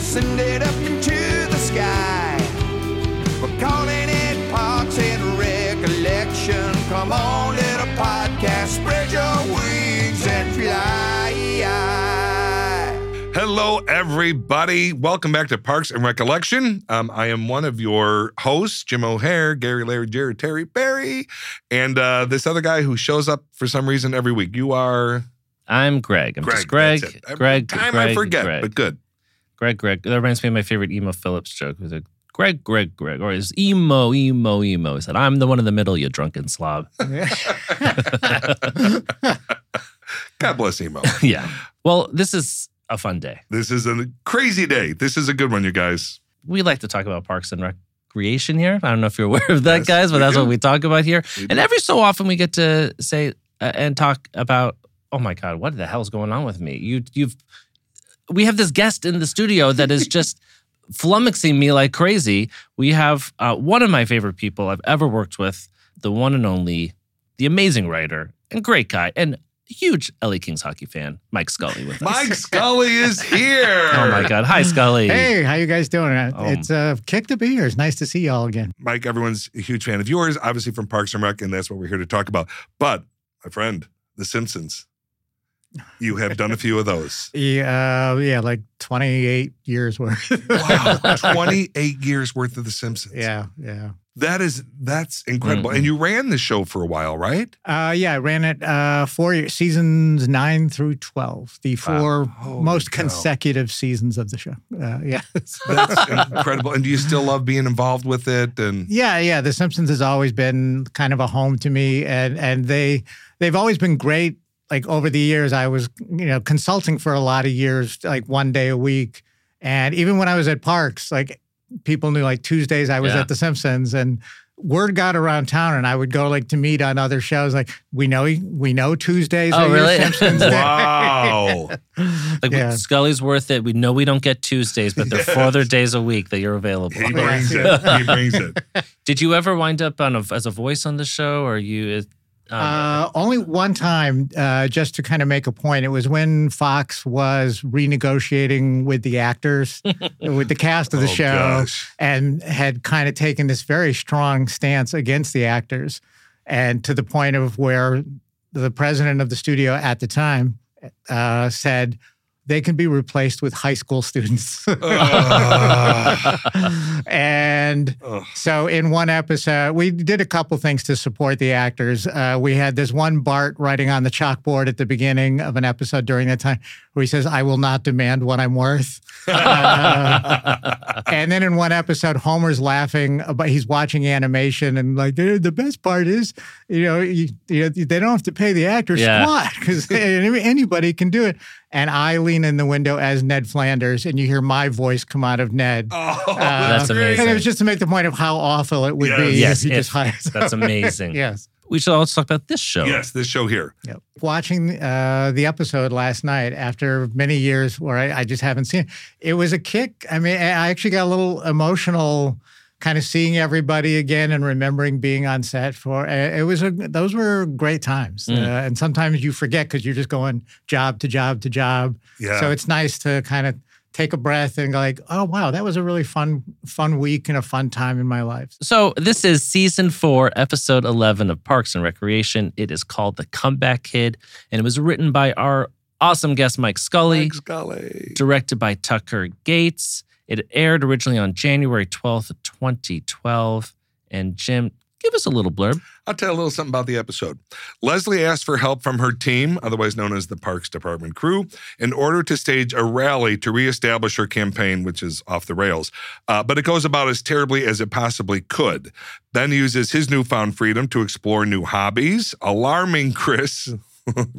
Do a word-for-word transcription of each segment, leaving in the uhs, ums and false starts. Send it up into the sky. We're calling it Parks and Recollection. Come on, little podcast, spread your wings and fly. Hello, everybody. Welcome back to Parks and Recollection. Um, I am one of your hosts, Jim O'Heir, Gary, Larry, Jared, Terry, Barry, and uh, this other guy who shows up for some reason every week. You are? I'm Greg. I'm Greg, just Greg. That's it. Every Greg. Time Greg, I forget, Greg. But good. Greg, Greg. That reminds me of my favorite Emo Phillips joke. It was like, Greg, Greg, Greg. Or is Emo, Emo, Emo. He said, I'm the one in the middle, you drunken slob. God bless Emo. Yeah. Well, this is a fun day. This is a crazy day. This is a good one, you guys. We like to talk about Parks and Recreation here. I don't know if you're aware of that, yes, guys, but that's do. What we talk about here. And every so often we get to say uh, and talk about, oh my God, what the hell's going on with me? You, you've... We have this guest in the studio that is just flummoxing me like crazy. We have uh, one of my favorite people I've ever worked with, the one and only, the amazing writer and great guy and huge L A Kings hockey fan, Mike Scully with us. Mike Scully is here. Oh, my God. Hi, Scully. Hey, how you guys doing? It's a kick to be here. It's nice to see y'all again. Mike, everyone's a huge fan of yours, obviously from Parks and Rec, and that's what we're here to talk about. But, my friend, The Simpsons. You have done a few of those. Yeah, uh, yeah, like twenty-eight years worth. Wow, twenty-eight years worth of The Simpsons. Yeah, yeah. That is, that's incredible. Mm-hmm. And you ran the show for a while, right? Uh, yeah, I ran it uh, four seasons, nine through twelve, the four wow. most cow. consecutive seasons of the show. Uh, yeah, that's incredible. And do you still love being involved with it? And yeah, yeah, The Simpsons has always been kind of a home to me, and and they they've always been great. Like over the years, I was, you know, consulting for a lot of years, like one day a week. And even when I was at Parks, like people knew like Tuesdays I was yeah. at The Simpsons, and word got around town, and I would go like to meet on other shows. Like we know, we know Tuesdays. Oh, are really? Your Simpsons day. Wow. Like yeah. Scully's worth it. We know we don't get Tuesdays, but there are yes. four other days a week that you're available. He brings it. He brings it. Did you ever wind up on a, as a voice on the show, or you? Uh, only one time, uh, just to kind of make a point. It was when Fox was renegotiating with the actors, with the cast of the oh, show, gosh. and had kind of taken this very strong stance against the actors, and to the point of where the president of the studio at the time uh, said, they can be replaced with high school students. uh. And uh. so in one episode, we did a couple things to support the actors. Uh, we had this one Bart writing on the chalkboard at the beginning of an episode during that time where he says, I will not demand what I'm worth. uh, and then in one episode, Homer's laughing, but he's watching animation and like, the best part is, you know, you, you know they don't have to pay the actors yeah. squat because anybody can do it. And I lean in the window as Ned Flanders, and you hear my voice come out of Ned. Oh, uh, that's amazing. And it was just to make the point of how awful it would yes. be yes, if you if, just hired someone. That's amazing. Yes. We should also talk about this show. Yes, this show here. Yep. Watching uh, the episode last night after many years where I, I just haven't seen it, it was a kick. I mean, I actually got a little emotional kind of seeing everybody again and remembering being on set for it was a, those were great times. Mm. Uh, and sometimes you forget because you're just going job to job to job. Yeah. So it's nice to kind of take a breath and go like, oh, wow, that was a really fun, fun week and a fun time in my life. So this is season four, episode eleven of Parks and Recreation. It is called The Comeback Kid, and it was written by our awesome guest, Mike Scully. Mike Scully. Directed by Tucker Gates. It aired originally on January twelfth, twenty twelve. And Jim, Give us a little blurb. I'll tell a little something about the episode. Leslie asked for help from her team, otherwise known as the Parks Department crew, in order to stage a rally to reestablish her campaign, which is off the rails. Uh, but it goes about as terribly as it possibly could. Ben uses his newfound freedom to explore new hobbies, alarming Chris...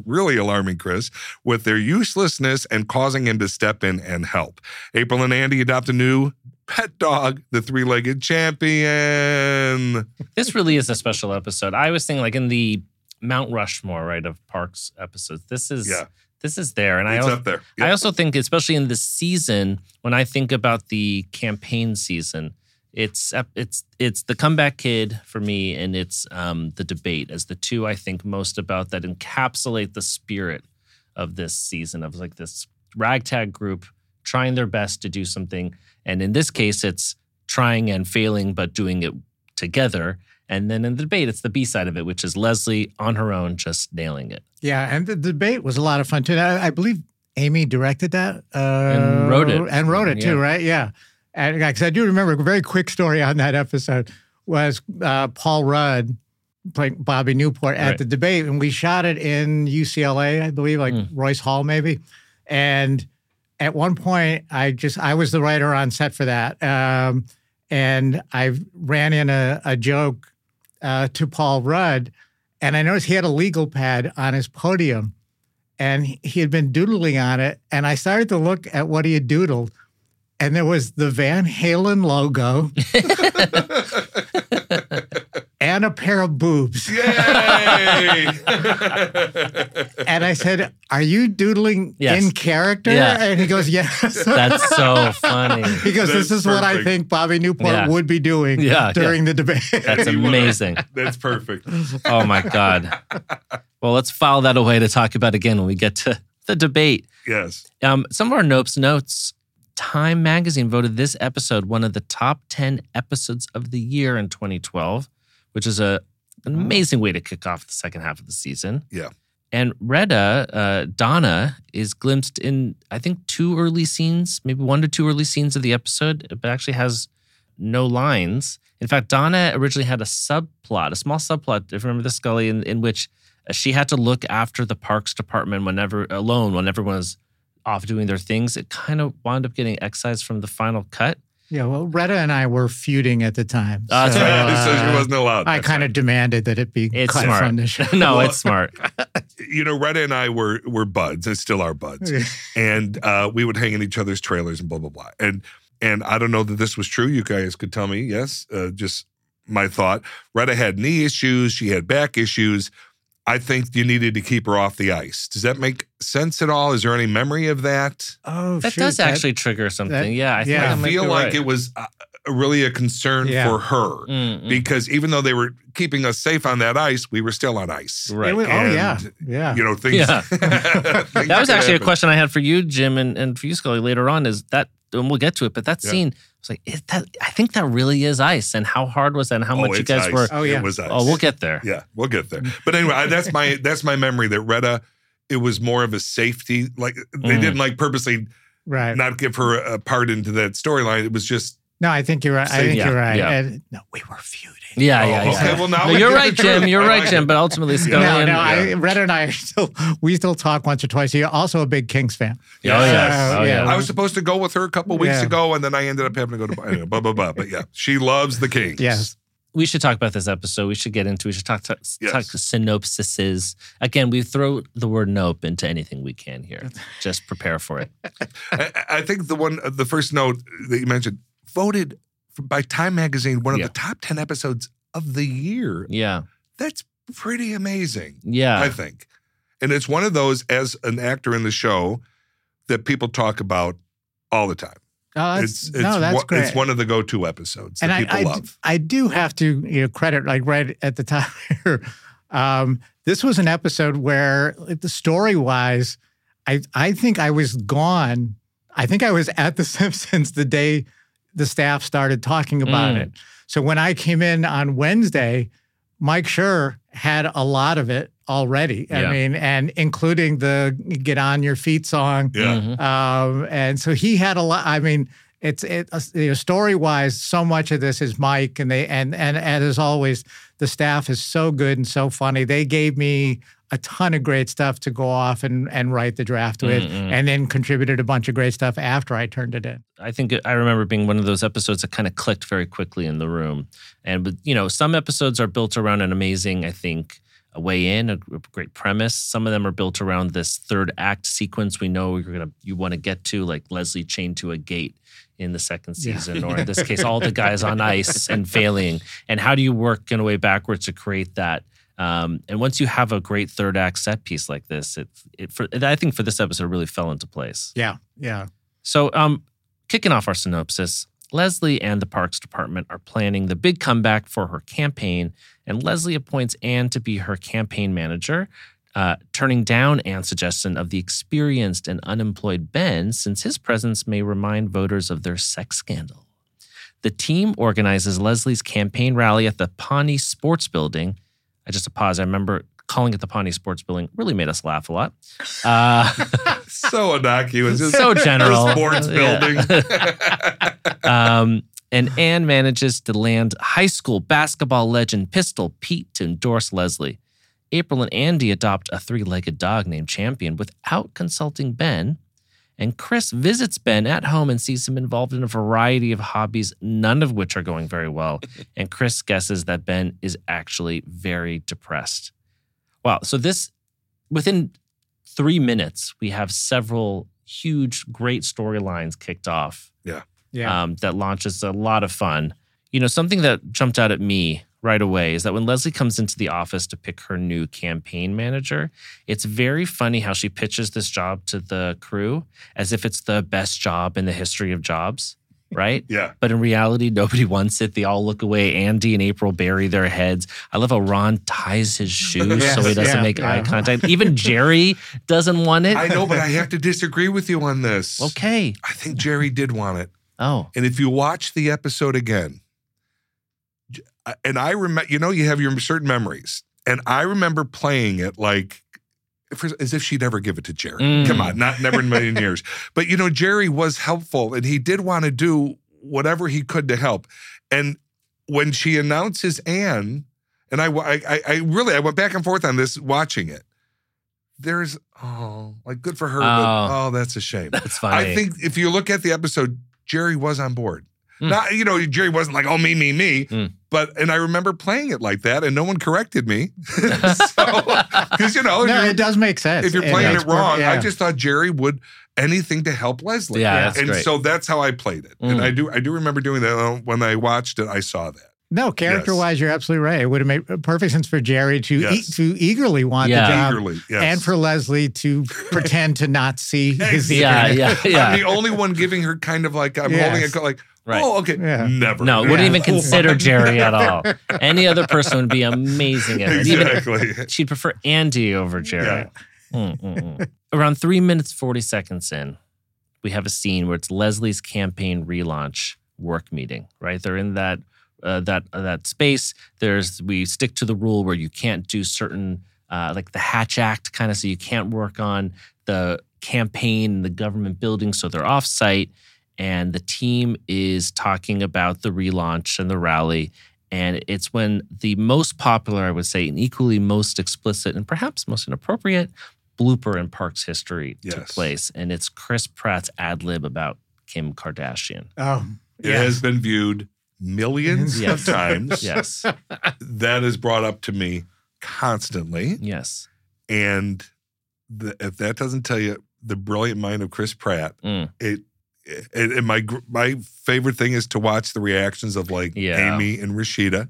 really alarming Chris, with their uselessness and causing him to step in and help. April and Andy adopt a new pet dog, the three-legged champion. This really is a special episode. I was thinking like in the Mount Rushmore, right, of Parks episodes. This is yeah. this is there. And it's I, up there. Yep. I also think, especially in this season, when I think about the campaign season, It's it's it's the comeback kid for me, and it's um, the debate as the two I think most about that encapsulate the spirit of this season of like this ragtag group trying their best to do something. And in this case, it's trying and failing, but doing it together. And then in the debate, it's the B side of it, which is Leslie on her own, just nailing it. Yeah, and the debate was a lot of fun too. I, I believe Amy directed that uh, and wrote it, and wrote it too, yeah. right? Yeah. And because I do remember a very quick story on that episode was uh, Paul Rudd playing Bobby Newport at right. the debate. And we shot it in U C L A, I believe, like mm. Royce Hall maybe. And at one point, I just, I was the writer on set for that. Um, and I ran in a, a joke uh, to Paul Rudd. And I noticed he had a legal pad on his podium. And he had been doodling on it. And I started to look at what he had doodled. And there was the Van Halen logo and a pair of boobs. Yay! And I said, are you doodling yes. in character? Yeah. And he goes, yes. That's so funny. He goes, this is perfect. What I think Bobby Newport yeah. would be doing yeah, during yeah. the debate. That's amazing. That's perfect. Oh, my God. Well, let's file that away to talk about again when we get to the debate. Yes. Um, some of our Nope's notes... Time Magazine voted this episode one of the top ten episodes of the year in twenty twelve, which is a, an amazing way to kick off the second half of the season. Yeah. And Retta, uh, Donna, is glimpsed in, I think, two early scenes, maybe one to two early scenes of the episode, but actually has no lines. In fact, Donna originally had a subplot, a small subplot, if you remember the Scully, in, in which she had to look after the Parks Department whenever alone when everyone was off doing their things. It kind of wound up getting excised from the final cut. Yeah, well, Retta and I were feuding at the time. So, uh, so she wasn't allowed. I kind of demanded that it be it's cut smart. From the show. No, well, it's smart. You know, Retta and I were were buds, and still are buds. And uh, we would hang in each other's trailers and blah, blah, blah. And, and I don't know that this was true. You guys could tell me, yes, uh, just my thought. Retta had knee issues. She had back issues. I think you needed to keep her off the ice. Does that make sense at all? Is there any memory of that? Oh, that shoot, does that, actually trigger something. That, yeah, I, think yeah. I feel like right. it was uh, really a concern yeah. for her mm-hmm. because even though they were keeping us safe on that ice, we were still on ice. Right? Was, and, oh yeah, yeah. You know things. Yeah. things that was actually happen. A question I had for you, Jim, and, and for you, Scully, later on. Is that, and we'll get to it, but that yeah. scene. I was like, is that, I think that really is ice. And how hard was that? And how oh, much you guys ice. Were? Oh, yeah. It was ice. Oh, we'll get there. Yeah, we'll get there. But anyway, that's my that's my memory that Retta, it was more of a safety. Like, they mm. didn't, like, purposely right. not give her a part into that storyline. It was just. No, I think you're right. Safety. I think yeah. you're right. Yeah. And, no, we were feuding. Yeah, yeah, yeah. Okay, well, now no, you're right, Jim. You're right, Jim. But ultimately, Scully no, no, yeah. I, Retta and I are still, we still talk once or twice. You're also a big Kings fan. Yeah, oh, yes. Uh, oh, yeah. I was supposed to go with her a couple weeks yeah. ago, and then I ended up having to go to anyway, blah, blah, blah. But yeah, she loves the Kings. Yes. We should talk about this episode. We should get into it. We should talk, talk, yes. talk synopsises. Again, we throw the word nope into anything we can here. Just prepare for it. I, I think the one, the first note that you mentioned, voted by Time Magazine one of yeah. the top ten episodes of the year. Yeah. That's pretty amazing. Yeah. I think. And it's one of those, as an actor in the show, that people talk about all the time. Oh, that's, it's, it's, no, that's one, great. It's one of the go-to episodes and that I, people I, love. I do have to you know, credit, like right at the time here, um, this was an episode where, like, the story-wise, I, I think I was gone. I think I was at The Simpsons the day the staff started talking about mm. it. So when I came in on Wednesday, Mike Schur had a lot of it already. Yeah. I mean, and including the Get On Your Feet song. Yeah. Mm-hmm. Um, and so he had a lot. I mean, it's it, you know, story-wise, so much of this is Mike, and they and and, and as always, The staff is so good and so funny. They gave me a ton of great stuff to go off and, and write the draft with, mm-hmm. and then contributed a bunch of great stuff after I turned it in. I think I remember being one of those episodes that kind of clicked very quickly in the room. And, you know, some episodes are built around an amazing, I think, a way in, a great premise. Some of them are built around this third act sequence we know you're gonna you want to get to, like Leslie chained to a gate in the second season, yeah. or in this case, all the guys on ice and failing. And how do you work in a way backwards to create that? Um, and once you have a great third act set piece like this, it it for, I think for this episode it really fell into place. Yeah, yeah. So, um, kicking off our synopsis. Leslie and the Parks Department are planning the big comeback for her campaign, and Leslie appoints Anne to be her campaign manager, uh, turning down Anne's suggestion of the experienced and unemployed Ben, since his presence may remind voters of their sex scandal. The team organizes Leslie's campaign rally at the Pawnee Sports Building. I just a pause. I remember calling it the Pawnee Sports Building really made us laugh a lot. Uh, so innocuous. Just so general. Sports building. Yeah. um, and Anne manages to land high school basketball legend Pistol Pete to endorse Leslie. April and Andy adopt a three-legged dog named Champion without consulting Ben. And Chris visits Ben at home and sees him involved in a variety of hobbies, none of which are going very well. And Chris guesses that Ben is actually very depressed. Wow. So this, within three minutes, we have several huge, great storylines kicked off. Yeah. Yeah. Um, that launches a lot of fun. You know, something that jumped out at me right away is that when Leslie comes into the office to pick her new campaign manager, it's very funny how she pitches this job to the crew as if it's the best job in the history of jobs. Right? Yeah. But in reality, nobody wants it. They all look away. Andy and April bury their heads. I love how Ron ties his shoes yes, so he doesn't yeah, make yeah. eye contact. Even Jerry doesn't want it. I know, but I have to disagree with you on this. Okay. I think Jerry did want it. Oh. And if you watch the episode again, and I remember, you know, you have your certain memories. And I remember playing it like, as if she'd ever give it to Jerry. Mm. Come on, not never in a million years. But, you know, Jerry was helpful, and he did want to do whatever he could to help. And when she announces Anne, and I, I, I really, I went back and forth on this watching it. There's, oh, like, good for her. Oh, but, oh that's a shame. That's funny. I think if you look at the episode, Jerry was on board. Mm. Not, you know, Jerry wasn't like, oh, me, me, me. Mm. But, and I remember playing it like that, and no one corrected me. so, because, you know. No, it does make sense. If you're playing it, it wrong, yeah. I just thought Jerry would anything to help Leslie. Yeah, that's And great. So that's how I played it. Mm. And I do I do remember doing that when I watched it, I saw that. No, character-wise, yes. You're absolutely right. It would have made perfect sense for Jerry to yes. e- to eagerly want yeah. the job, eagerly, yes. and for Leslie to pretend to not see his yeah, yeah, yeah. I'm the only one giving her kind of like, I'm yes. holding it like, right. Oh, okay. Yeah. Never. No, yeah. wouldn't even consider oh Jerry at all. Any other person would be amazing at it. Exactly. Even, she'd prefer Andy over Jerry. Yeah. Around three minutes, forty seconds in, we have a scene where it's Leslie's campaign relaunch work meeting, right? They're in that uh, that uh, that space. There's we stick to the rule where you can't do certain, uh, like the Hatch Act kind of, so you can't work on the campaign in the government building, so they're off-site. And the team is talking about the relaunch and the rally. And it's when the most popular, I would say, and equally most explicit and perhaps most inappropriate blooper in Parks history yes. took place. And it's Chris Pratt's ad-lib about Kim Kardashian. Oh, it yes. has been viewed millions yes. of times. Yes. That is brought up to me constantly. Yes. And the, if that doesn't tell you the brilliant mind of Chris Pratt, mm. it... And my my favorite thing is to watch the reactions of like yeah. Amy and Rashida,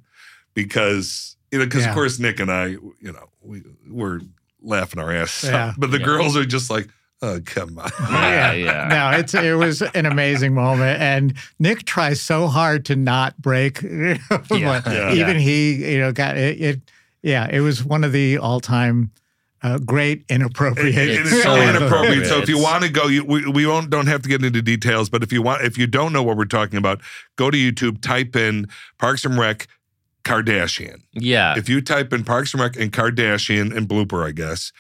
because you know because yeah. of course Nick and I you know we we're laughing our ass yeah. off, but the yeah. girls are just like, oh, come on. Yeah, yeah. No, it's it was an amazing moment, and Nick tries so hard to not break. You know, yeah. Yeah. Even yeah. he you know got it, it. Yeah, it was one of the all time. Uh, great inappropriate. It, it is so inappropriate. So if you want to go, you, we we won't don't have to get into details. But if you want, if you don't know what we're talking about, go to YouTube. Type in Parks and Rec Kardashian. Yeah. If you type in Parks and Rec and Kardashian and blooper, I guess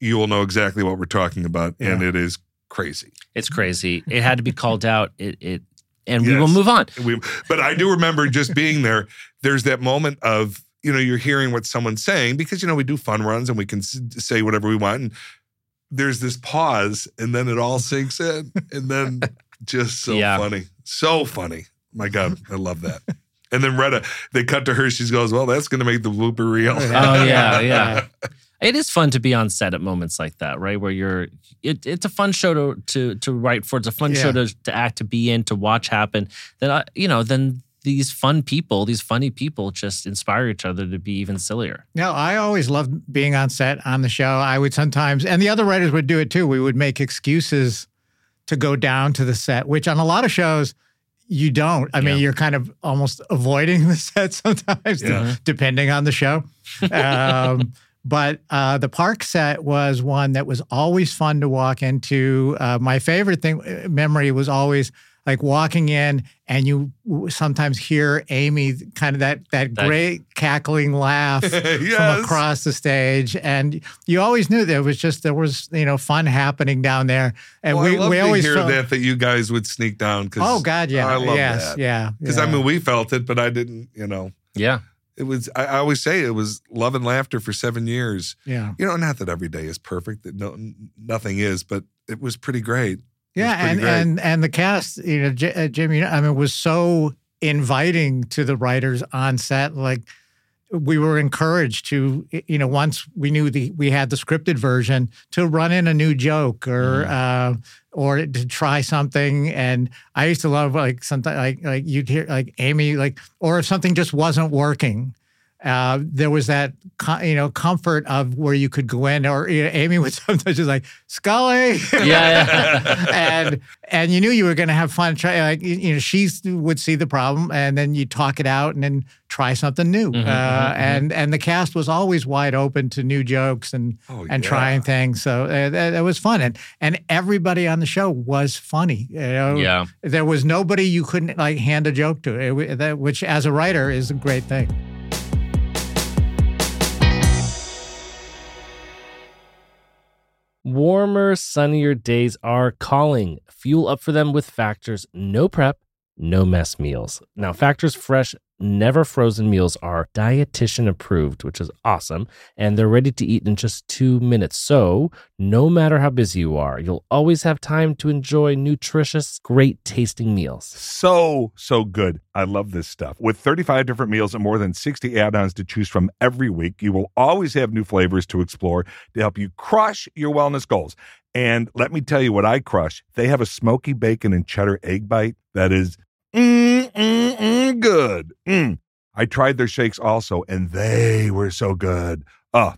you will know exactly what we're talking about. Yeah. And it is crazy. It's crazy. It had to be called out. It it and yes. we will move on. We, but I do remember just being there. There's that moment of you know, you're hearing what someone's saying because, you know, we do fun runs and we can say whatever we want. And there's this pause and then it all sinks in. And then just so yeah. funny. So funny. My God, I love that. And then Retta, they cut to her. She goes, well, that's going to make the blooper reel. Oh, yeah, yeah. It is fun to be on set at moments like that, right? Where you're, it, it's a fun show to, to, to write for. It's a fun yeah. show to, to act, to be in, to watch happen. Then, you know, then these fun people, these funny people just inspire each other to be even sillier. No, I always loved being on set on the show. I would sometimes, and the other writers would do it too. We would make excuses to go down to the set, which on a lot of shows, you don't. I mean, yeah. you're kind of almost avoiding the set sometimes, yeah. depending on the show. Um, but uh, the park set was one that was always fun to walk into. Uh, my favorite thing, memory was always like walking in and you sometimes hear Amy kind of that that Thanks. great cackling laugh yes. from across the stage. And you always knew there was just, there was, you know, fun happening down there. And well, we, I love we to always hear felt, that, that you guys would sneak down. Cause oh God, yeah. I love yes, that. Yeah. Because yeah. I mean, we felt it, but I didn't, you know. Yeah. It was, I, I always say it was love and laughter for seven years. Yeah. You know, not that every day is perfect, that no, nothing is, but it was pretty great. Yeah, and, and and the cast, you know, J- uh, Jim, you know, I mean, was so inviting to the writers on set. Like, we were encouraged to, you know, once we knew the we had the scripted version, to run in a new joke or mm-hmm. uh, or to try something. And I used to love like something like like you'd hear like Amy like, or if something just wasn't working. Uh, there was that, you know, comfort of where you could go in, or you know, Amy would sometimes just like Scully, yeah, yeah. and and you knew you were going to have fun. Try like you know, she would see the problem, and then you talk it out, and then try something new. Mm-hmm, uh, mm-hmm. And and the cast was always wide open to new jokes and oh, and yeah. trying things. So uh, that, that was fun, and and everybody on the show was funny. You know? Yeah, there was nobody you couldn't like hand a joke to, it, that, which as a writer is a great thing. Warmer, sunnier days are calling. Fuel up for them with Factor's no prep, no mess meals. Now, Factor's fresh, never frozen meals are dietitian approved, which is awesome, and they're ready to eat in just two minutes. So, no matter how busy you are, you'll always have time to enjoy nutritious, great-tasting meals. So, so good. I love this stuff. With thirty-five different meals and more than sixty add-ons to choose from every week, you will always have new flavors to explore to help you crush your wellness goals. And let me tell you what I crush. They have a smoky bacon and cheddar egg bite that is Mm, mm, mm, good. Mm. I tried their shakes also, and they were so good. Oh,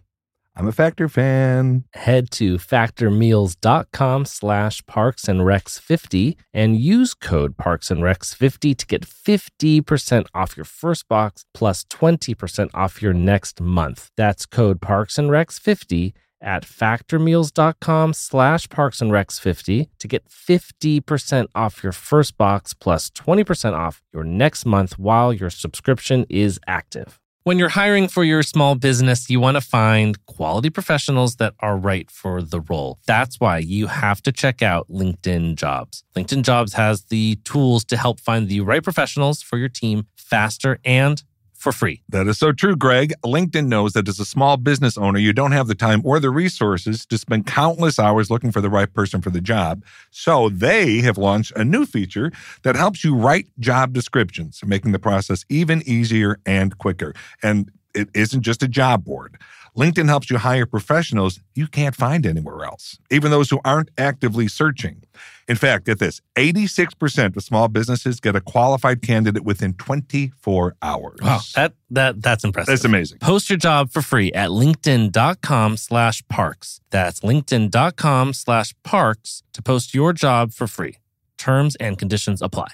I'm a Factor fan. Head to FactorMeals.com slash Parks and Recs fifty and use code Parks and Recs fifty to get fifty percent off your first box plus twenty percent off your next month. That's code Parks and Recs fifty at factormeals.com slash parksandrecs50 to get fifty percent off your first box plus twenty percent off your next month while your subscription is active. When you're hiring for your small business, you want to find quality professionals that are right for the role. That's why you have to check out LinkedIn Jobs. LinkedIn Jobs has the tools to help find the right professionals for your team faster and for free. That is so true, Greg. LinkedIn knows that as a small business owner, you don't have the time or the resources to spend countless hours looking for the right person for the job. So they have launched a new feature that helps you write job descriptions, making the process even easier and quicker. And it isn't just a job board. LinkedIn helps you hire professionals you can't find anywhere else, even those who aren't actively searching. In fact, get this, eighty-six percent of small businesses get a qualified candidate within twenty-four hours. Wow, that, that, that's impressive. That's amazing. Post your job for free at linkedin.com slash parks. That's linkedin.com slash parks to post your job for free. Terms and conditions apply.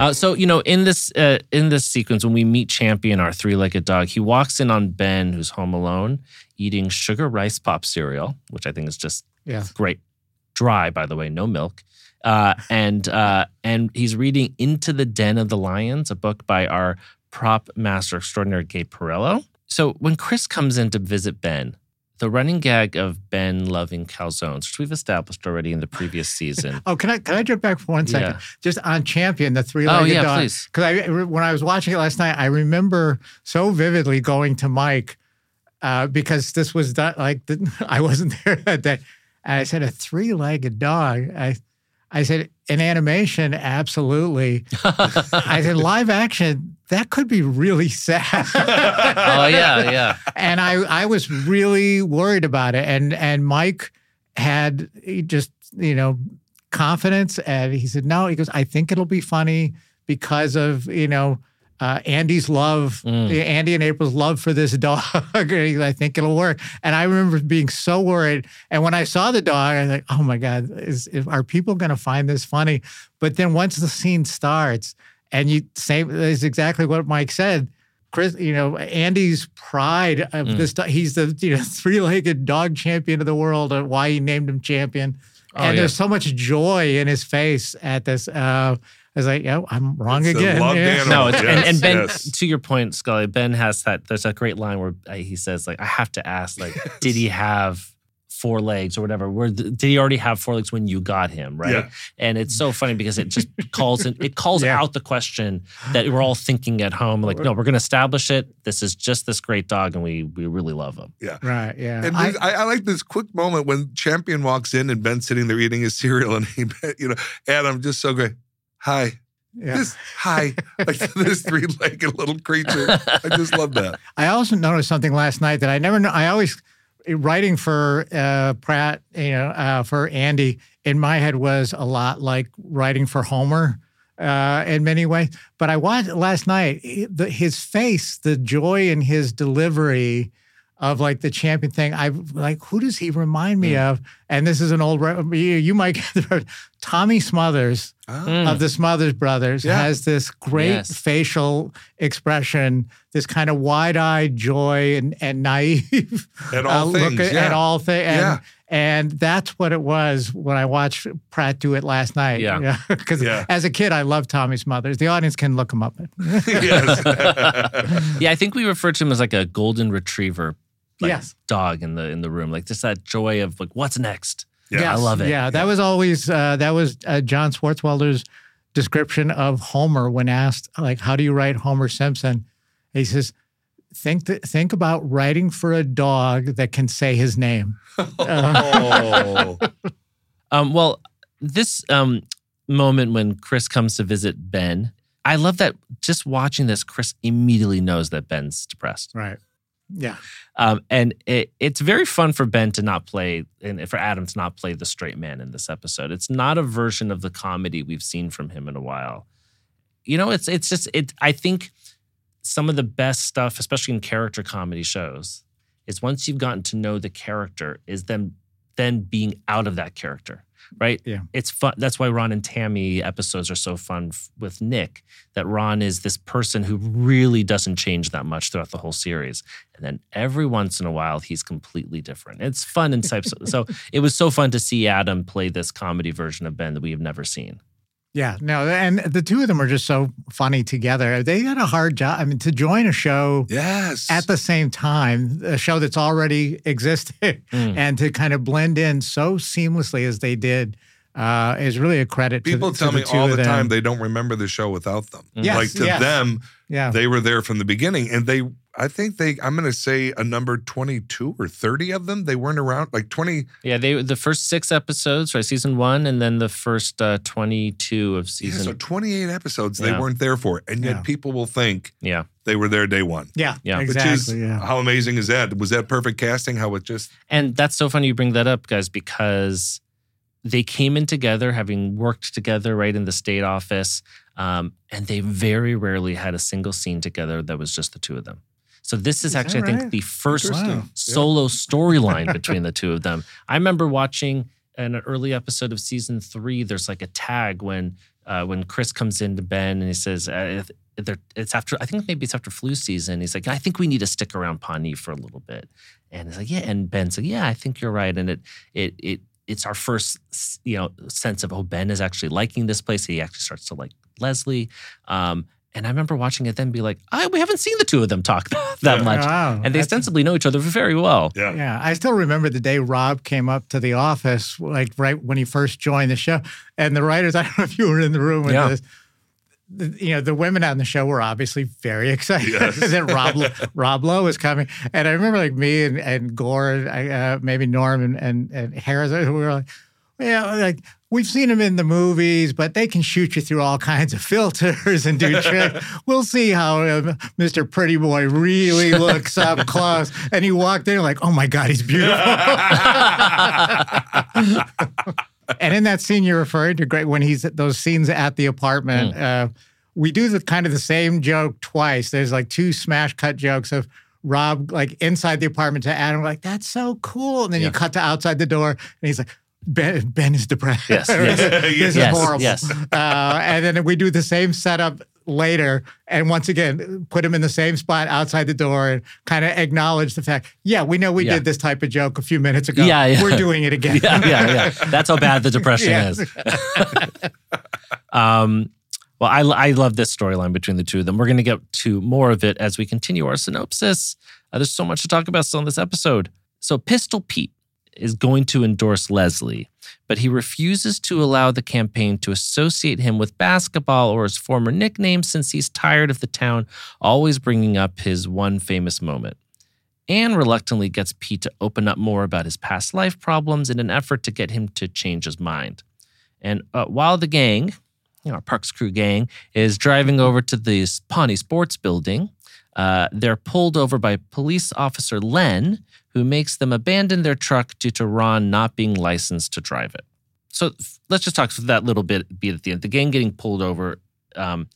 Uh, so, you know, in this uh, in this sequence, when we meet Champion, our three-legged dog, he walks in on Ben, who's home alone, eating sugar rice pop cereal, which I think is just yeah. great. Dry, by the way, no milk. Uh, and uh, and he's reading Into the Den of the Lions, a book by our prop master extraordinaire, Gabe Perello. So when Chris comes in to visit Ben, the running gag of Ben loving calzones, which we've established already in the previous season. oh, can I can I jump back for one second? Yeah. Just on Champion, the three-legged oh, yeah, dog. Please. Because I, when I was watching it last night, I remember so vividly going to Mike uh, because this was done, like the, I wasn't there that day. And I said, a three-legged dog. I I said, in animation, absolutely. I said, live action, that could be really sad. oh, yeah, yeah. And I, I was really worried about it. And and Mike had just, you know, confidence. And he said, no, he goes, I think it'll be funny because of, you know, uh, Andy's love, mm. Andy and April's love for this dog. I think it'll work. And I remember being so worried. And when I saw the dog, I was like, oh my God, is, is, are people going to find this funny? But then once the scene starts, and you say, that's exactly what Mike said. Chris, you know, Andy's pride of mm. this dog, he's the you know, three-legged dog champion of the world, and why he named him Champion. Oh, and yeah. there's so much joy in his face at this. Uh, I was like, "Yo, I'm wrong it's again." Yeah. No, it's, yes, and, and Ben, yes. to your point, Scully, Ben has that. There's that great line where he says, "Like, I have to ask, like, yes. did he have four legs or whatever? Where did he already have four legs when you got him, right?" Yeah. And it's so funny because it just calls in, it calls yeah. out the question that we're all thinking at home. Like, no, we're going to establish it. This is just this great dog, and we we really love him. Yeah, right. Yeah, and I, I, I like this quick moment when Champion walks in and Ben's sitting there eating his cereal, and he, you know, Adam just so great. Hi. Yeah. This, hi. Like this three-legged little creature. I just love that. I also noticed something last night that I never know. I always, writing for uh, Pratt, you know, uh, for Andy, in my head was a lot like writing for Homer uh, in many ways. But I watched last night, his face, the joy in his delivery of like the Champion thing, I like, who does he remind me mm. of? And this is an old, you, you might get Tommy Smothers oh. of the Smothers Brothers yeah. has this great yes. facial expression, this kind of wide-eyed joy and, and naive at all uh, things, look at, yeah. at all things. And, yeah. and that's what it was when I watched Pratt do it last night. Yeah. Because yeah. yeah. as a kid, I loved Tommy Smothers. The audience can look him up. yes. yeah, I think we refer to him as like a golden retriever. Like yes. dog in the in the room, like just that joy of like what's next. Yeah, yes. I love it. Yeah, that yeah. was always uh, that was uh, John Swartzwelder's description of Homer when asked like, "How do you write Homer Simpson?" He says, "Think th- think about writing for a dog that can say his name." oh. um, well, this um, moment when Chris comes to visit Ben, I love that. Just watching this, Chris immediately knows that Ben's depressed. Right. Yeah. Um, and it, it's very fun for Ben to not play, and for Adam to not play the straight man in this episode. It's not a version of the comedy we've seen from him in a while. You know, it's it's just, it. I think some of the best stuff, especially in character comedy shows, is once you've gotten to know the character, is them then being out of that character, right? Yeah. It's fun. That's why Ron and Tammy episodes are so fun f- with Nick, that Ron is this person who really doesn't change that much throughout the whole series. And then every once in a while, he's completely different. It's fun and types. So it was so fun to see Adam play this comedy version of Ben that we have never seen. Yeah, no, and the two of them are just so funny together. They had a hard job. I mean, to join a show yes. at the same time, a show that's already existed, mm. and to kind of blend in so seamlessly as they did uh, is really a credit People to, to the two of them. People tell me all the time they don't remember the show without them. Mm. Yes, like to yes. them, yeah. they were there from the beginning. And they, I think they, I'm going to say a number twenty-two or thirty of them, they weren't around, like twenty. Yeah, they the first six episodes, right, season one, and then the first uh, twenty-two of season. Yeah, so twenty-eight episodes yeah. they weren't there for, and yet yeah. people will think yeah. they were there day one. Yeah, yeah. exactly. Which is, yeah. how amazing is that? Was that perfect casting? How it just. And that's so funny you bring that up, guys, because they came in together, having worked together, right, in the state office, um, and they very rarely had a single scene together that was just the two of them. So this is, is actually, right? I think, the first wow. solo yeah. storyline between the two of them. I remember watching an early episode of season three. There's like a tag when uh, when Chris comes in to Ben and he says, uh, "It's after. I think maybe it's after flu season." He's like, "I think we need to stick around Pawnee for a little bit." And it's like, "Yeah." And Ben's like, "Yeah, I think you're right." And it it it it's our first you know sense of oh, Ben is actually liking this place. He actually starts to like Leslie. Um, And I remember watching it then be like, I, we haven't seen the two of them talk that yeah. much. Wow. And they That's, ostensibly know each other very well. Yeah. yeah. I still remember the day Rob came up to the office, like right when he first joined the show. And the writers, I don't know if you were in the room with yeah. this. You know, the women on the show were obviously very excited yes. that Rob Lowe, Rob Lowe was coming. And I remember like me and, and Gore, and I, uh, maybe Norm and, and, and Harris, we were like, yeah, like we've seen them in the movies, but they can shoot you through all kinds of filters and do tricks. We'll see how uh, Mister Pretty Boy really looks up close. And he walked in like, oh my God, he's beautiful. And in that scene you're referring to, Greg, when he's at those scenes at the apartment, mm. uh, we do the kind of the same joke twice. There's like two smash cut jokes of Rob like inside the apartment to Adam, like, that's so cool. And then yeah. you cut to outside the door and he's like, Ben, Ben is depressed. Yes, yes. This yes, is yes, horrible. Yes. Uh, and then we do the same setup later, and once again, put him in the same spot outside the door and kind of acknowledge the fact, yeah, we know we yeah. did this type of joke a few minutes ago. Yeah, yeah. We're doing it again. yeah, yeah, yeah. That's how bad the depression yeah. is. um, well, I, I love this storyline between the two of them. We're going to get to more of it as we continue our synopsis. Uh, there's so much to talk about still in this episode. So Pistol Pete is going to endorse Leslie, but he refuses to allow the campaign to associate him with basketball or his former nickname since he's tired of the town always bringing up his one famous moment. Anne reluctantly gets Pete to open up more about his past life problems in an effort to get him to change his mind. And uh, while the gang, you know, our Parks crew gang, is driving over to the Pawnee Sports Building, Uh, they're pulled over by police officer Len, who makes them abandon their truck due to Ron not being licensed to drive it. So f- let's just talk for that little bit, beat at the end. The gang getting pulled over. Um,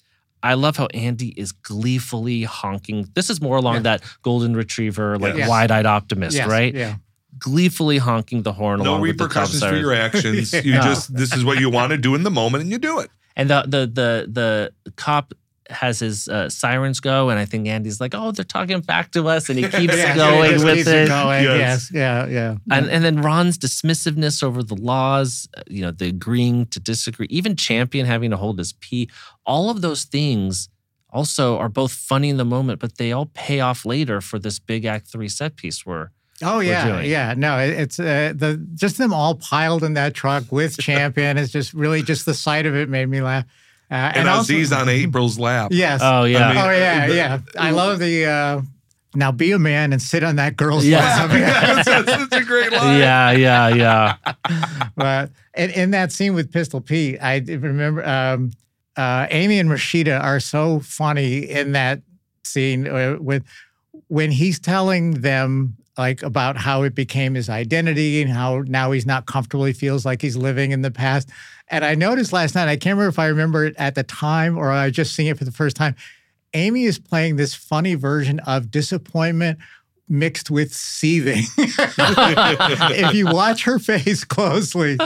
I love how Andy is gleefully honking. This is more along yeah. that golden retriever, like yes. wide-eyed optimist, yes. right? Yeah. Gleefully honking the horn. No along repercussions with the for your actions. You no. just this is what you want to do in the moment, and you do it. And the the the the cop has his uh, sirens go, and I think Andy's like, oh, they're talking back to us, and he keeps yeah, going yeah, he with keeps it. Going. Yes. yes, yeah, yeah. And and then Ron's dismissiveness over the laws, you know, the agreeing to disagree, even Champion having to hold his pee, all of those things also are both funny in the moment, but they all pay off later for this big Act Three set piece where. Oh yeah, yeah. No, it's uh, the just them all piled in that truck with Champion is just really just the sight of it made me laugh. Uh, and and also, Aziz on April's lap. Yes. Oh, yeah. I mean, oh, yeah, the, yeah. I love the, uh, now be a man and sit on that girl's yeah. lap. That's, that's, that's a great line. Yeah, yeah, yeah. But in, in that scene with Pistol Pete, I remember um, uh, Amy and Rashida are so funny in that scene with when he's telling them like about how it became his identity and how now he's not comfortable. He feels like he's living in the past. And I noticed last night, I can't remember if I remember it at the time or I was just seeing it for the first time. Amy is playing this funny version of disappointment mixed with seething. If you watch her face closely,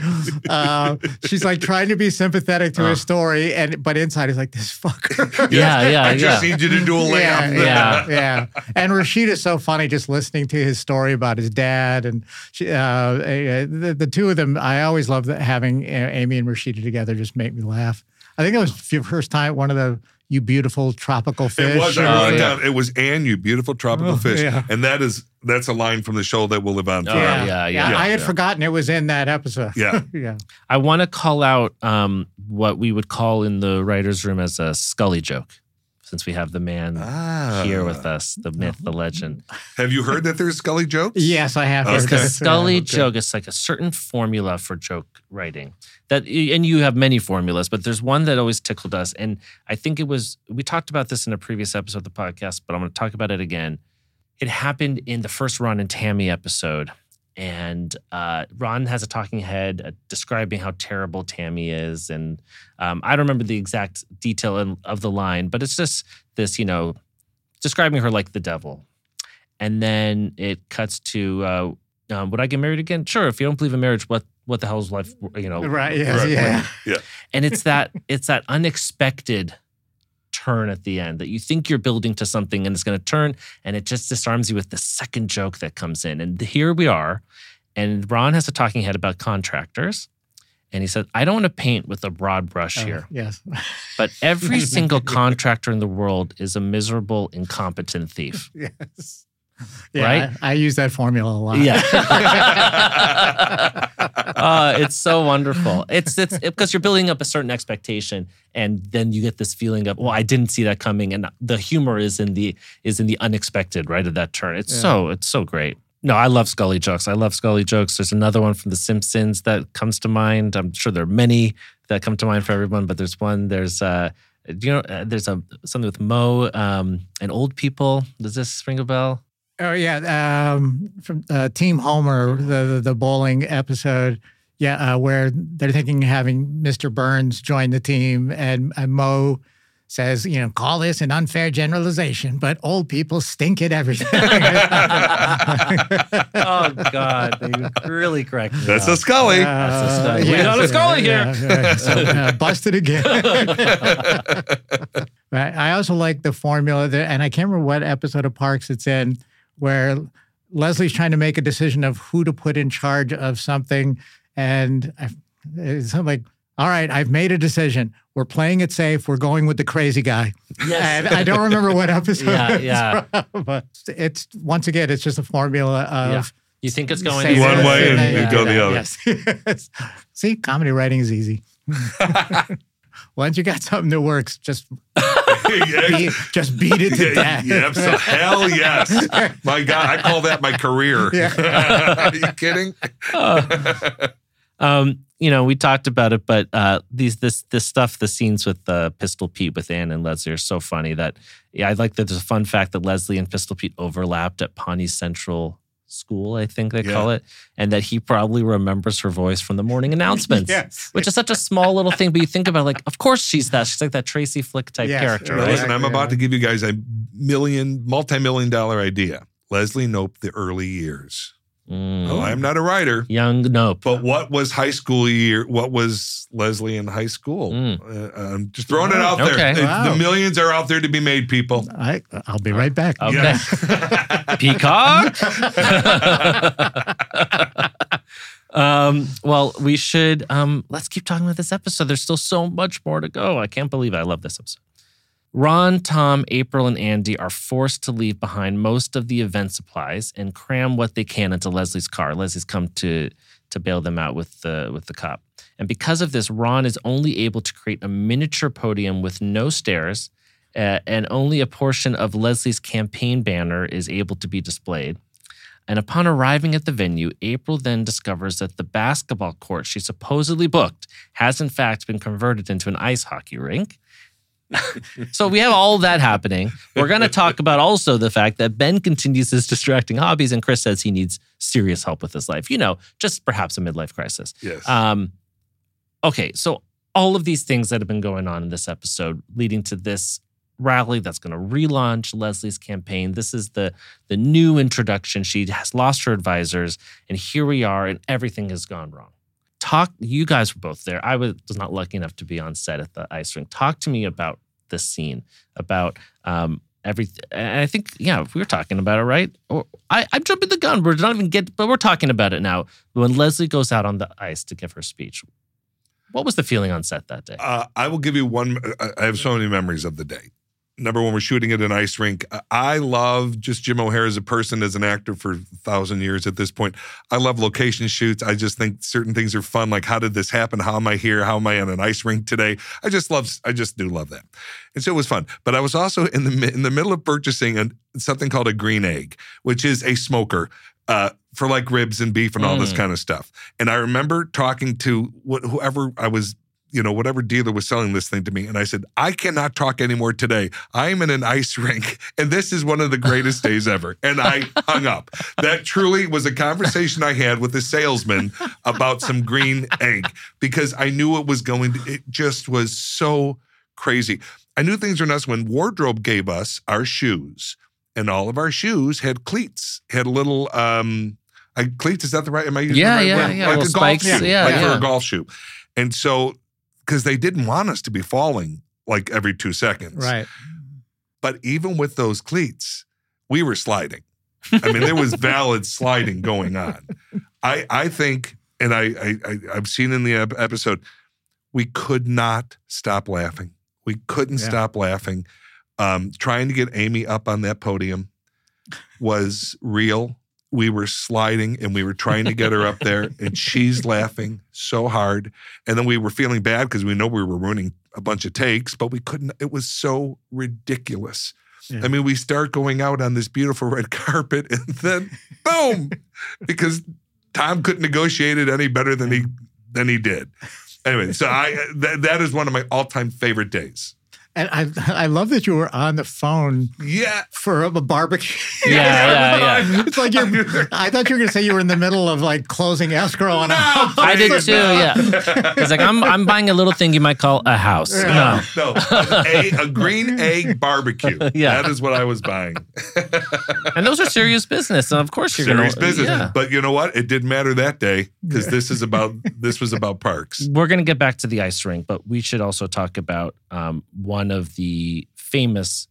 uh, she's like trying to be sympathetic to uh. her story, and but inside is like, this fucker. Yeah, yeah, I yeah. just need you to do a lamb. Yeah, yeah, yeah. And Rashida's so funny just listening to his story about his dad. And she, uh, the, the two of them, I always love having Amy and Rashida together just make me laugh. I think it was the first time, one of the You Beautiful Tropical Fish. It was. I wrote oh, it yeah. down. It was Anne, You Beautiful Tropical oh, Fish. Yeah. And that is, that's a line from the show that will live on forever. Yeah, yeah, yeah. yeah. I had yeah. forgotten it was in that episode. Yeah. yeah. I want to call out um, what we would call in the writer's room as a Scully joke, since we have the man ah. here with us, the myth, the legend. Have you heard that there's Scully jokes? Yes, I have. Because okay. Scully yeah, okay. joke is like a certain formula for joke writing. That, and you have many formulas, but there's one that always tickled us. And I think it was, we talked about this in a previous episode of the podcast, but I'm going to talk about it again. It happened in the first Ron and Tammy episode. And uh, Ron has a talking head uh, describing how terrible Tammy is. And um, I don't remember the exact detail in, of the line, but it's just this, you know, describing her like the devil. And then it cuts to, uh, um, would I get married again? Sure, if you don't believe in marriage, what what the hell's life, you know? Right, yes, right, yeah. Right. yeah. And it's that it's that unexpected turn at the end that you think you're building to something and it's going to turn, and it just disarms you with the second joke that comes in. And here we are, and Ron has a talking head about contractors, And he said, I don't want to paint with a broad brush uh, here. Yes. But every single contractor in the world is a miserable, incompetent thief. Yes. Yeah, right? I, I use that formula a lot. Yeah. uh, it's so wonderful. It's it's because it, you're building up a certain expectation, and then you get this feeling of, well, I didn't see that coming. And the humor is in the is in the unexpected, right, of that turn. It's yeah. so it's so great. No, I love Scully jokes. I love Scully jokes. There's another one from The Simpsons that comes to mind. I'm sure there are many that come to mind for everyone, but there's one. There's uh, you know, uh, there's a something with Mo um, and old people. Does this ring a bell? Oh yeah, um, from uh, Team Homer, the the bowling episode. Yeah, uh, where they're thinking of having Mister Burns join the team, and, and Mo says, you know, call this an unfair generalization, but old people stink at everything. Oh, God. They really cracked me That's up. a Scully. Uh, That's a Scully. Yeah, we got a Scully yeah, here. Yeah, yeah. So, uh, busted again. I also like the formula that, and I can't remember what episode of Parks it's in, where Leslie's trying to make a decision of who to put in charge of something. And I, it's something like, all right, I've made a decision. We're playing it safe. We're going with the crazy guy. Yes. And I don't remember what episode yeah, yeah. it's from, but it's, once again, it's just a formula of... Yeah. You think it's going one way, way and, and you yeah, go yeah, the other. Yes. Yes. See, comedy writing is easy. Once you got something that works, just... Beat, just beat it to yeah, death. Yeah, so, hell yes. My God, I call that my career. Yeah. Are you kidding? Uh, um, you know, we talked about it, but uh, these this this stuff, the scenes with uh, Pistol Pete with Ann and Leslie are so funny that yeah, I like that there's a fun fact that Leslie and Pistol Pete overlapped at Pawnee Central School, I think they yeah. call it, and that he probably remembers her voice from the morning announcements, yes. which is such a small little thing, but you think about it, like, of course she's that. She's like that Tracy Flick type yes. character, right? Listen, I'm about to give you guys a million, multi-million dollar idea. Leslie Knope, the early years. Mm. Oh, I'm not a writer. Young Knope. But what was high school year? What was Leslie in high school? Mm. Uh, I'm just throwing oh, it out okay. there. Wow. The millions are out there to be made, people. I, I'll be right back. Okay. Yes. Peacock. um, well, we should um, let's keep talking about this episode. There's still so much more to go. I can't believe it. I love this episode. Ron, Tom, April, and Andy are forced to leave behind most of the event supplies and cram what they can into Leslie's car. Leslie's come to to bail them out with the with the cop. And because of this, Ron is only able to create a miniature podium with no stairs. Uh, and only a portion of Leslie's campaign banner is able to be displayed. And upon arriving at the venue, April then discovers that the basketball court she supposedly booked has in fact been converted into an ice hockey rink. So we have all that happening. We're going to talk about also the fact that Ben continues his distracting hobbies and Chris says he needs serious help with his life. You know, just perhaps a midlife crisis. Yes. Um, okay, so all of these things that have been going on in this episode leading to this rally that's going to relaunch Leslie's campaign. This is the the new introduction. She has lost her advisors, and here we are, and everything has gone wrong. Talk. You guys were both there. I was not lucky enough to be on set at the ice rink. Talk to me about this scene, about um, everything. And I think, yeah, we were talking about it, right? Or I, I'm jumping the gun. We're not even get, but we're talking about it now. When Leslie goes out on the ice to give her speech. What was the feeling on set that day? Uh, I will give you one. I have so many memories of the day. Number one, we're shooting at an ice rink. I love just Jim O'Heir as a person, as an actor for a thousand years at this point. I love location shoots. I just think certain things are fun. Like, how did this happen? How am I here? How am I on an ice rink today? I just love, I just do love that. And so it was fun. But I was also in the in the middle of purchasing a, something called a green egg, which is a smoker uh, for like ribs and beef and all mm. this kind of stuff. And I remember talking to wh- whoever I was you know, whatever dealer was selling this thing to me. And I said, I cannot talk anymore today. I'm in an ice rink, and this is one of the greatest days ever. And I hung up. That truly was a conversation I had with a salesman about some green egg, because I knew it was going to, it just was so crazy. I knew things were nuts when Wardrobe gave us our shoes, and all of our shoes had cleats, had little, um, I, cleats, is that the right, am I using yeah, the right yeah, word? Yeah, like a spikes. golf shoe, yeah, like yeah. for a golf shoe. And so, because they didn't want us to be falling like every two seconds. Right. But even with those cleats, we were sliding. I mean, there was valid sliding going on. I I think and I, I, I, I've seen in the episode, we could not stop laughing. We couldn't yeah. stop laughing. Um, trying to get Amy up on that podium was real. We were sliding and we were trying to get her up there and she's laughing so hard. And then we were feeling bad because we know we were ruining a bunch of takes, but we couldn't, it was so ridiculous. Yeah. I mean, we start going out on this beautiful red carpet and then boom, because Tom couldn't negotiate it any better than he, than he did. Anyway, so I, th- that is one of my all-time favorite days. And I I love that you were on the phone yeah. for a barbecue. Yeah, yeah, yeah. It's like you're, I thought you were going to say you were in the middle of like closing escrow on no, a house. I did too, no. yeah. It's like, I'm I'm buying a little thing you might call a house. Yeah. No, no. A, a green egg barbecue. Yeah. That is what I was buying. And those are serious business. So of course you're going to. Serious gonna, business. Yeah. But you know what? It didn't matter that day because this is about, this was about parks. We're going to get back to the ice rink, but we should also talk about um, one One of the famous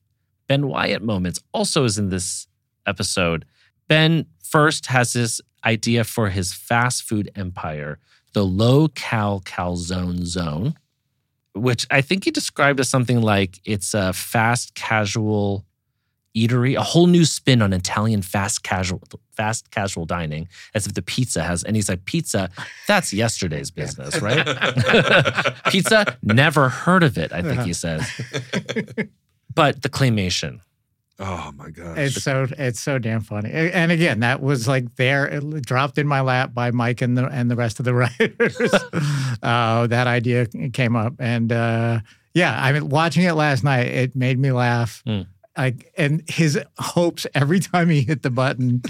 Ben Wyatt moments also is in this episode. Ben first has this idea for his fast food empire, the low-cal calzone zone, which I think he described as something like it's a fast casual eatery, a whole new spin on Italian fast casual fast casual dining, as if the pizza has, and he's like, pizza, that's yesterday's business, right? Pizza, never heard of it, I think uh-huh. he says. But the claymation. Oh my gosh. It's so it's so damn funny. And again, that was like there, it dropped in my lap by Mike and the, and the rest of the writers. uh, that idea came up. And uh, yeah, I mean, watching it last night, it made me laugh. Mm. Like, and his hopes every time he hit the button,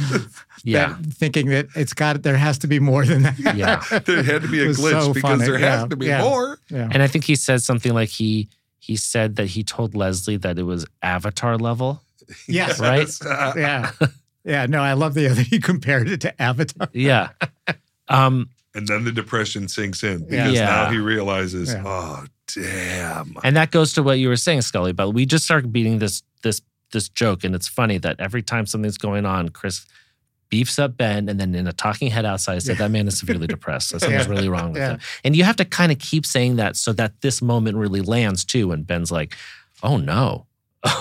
yeah. that, thinking that it's got, there has to be more than that. Yeah. There had to be a glitch so because funny. There yeah. has to be yeah. more. Yeah. And I think he said something like he he said that he told Leslie that it was Avatar level. Yes. Right? Uh, yeah. Yeah. No, I love the other. He compared it to Avatar. Yeah. Um, and then the depression sinks in because yeah. now he realizes, yeah. oh, damn. And that goes to what you were saying, Scully, but we just start beating this This this joke, and it's funny that every time something's going on, Chris beefs up Ben, and then in a talking head outside, I said, that man is severely depressed. So something's yeah. really wrong with yeah. him. And you have to kind of keep saying that so that this moment really lands too. And Ben's like, oh no.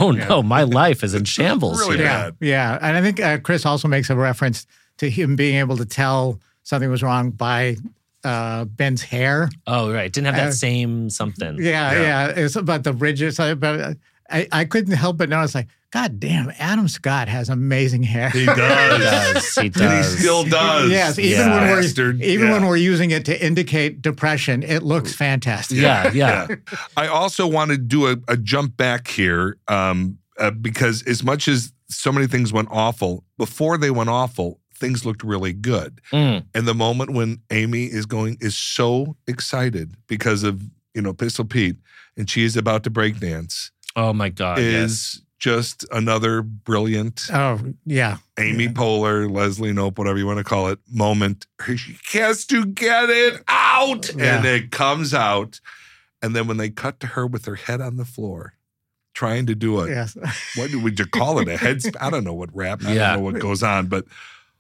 Oh yeah. no, my life is in shambles. Really bad. Yeah. yeah. And I think uh, Chris also makes a reference to him being able to tell something was wrong by Uh, Ben's hair. Oh, right. Didn't have that uh, same something. Yeah, yeah. yeah. It's about the ridges. About, I, I couldn't help but notice, like, God damn, Adam Scott has amazing hair. He does. he does. He does. He still does. Yes. Even, yeah. when, we're, even yeah. when we're using it to indicate depression, it looks fantastic. Yeah, yeah. yeah. I also want to do a, a jump back here um, uh, because as much as so many things went awful, before they went awful, things looked really good. Mm. And the moment when Amy is going, is so excited because of, you know, Pistol Pete, and she is about to break dance. Oh my God. Is yes. just another brilliant. Oh, yeah. Amy yeah. Poehler, Leslie Knope, whatever you want to call it, moment. She has to get it out. Yeah. And it comes out. And then when they cut to her with her head on the floor, trying to do a, yes. what would you call it? A head, sp- I don't know what rap, I yeah. don't know what goes on, but.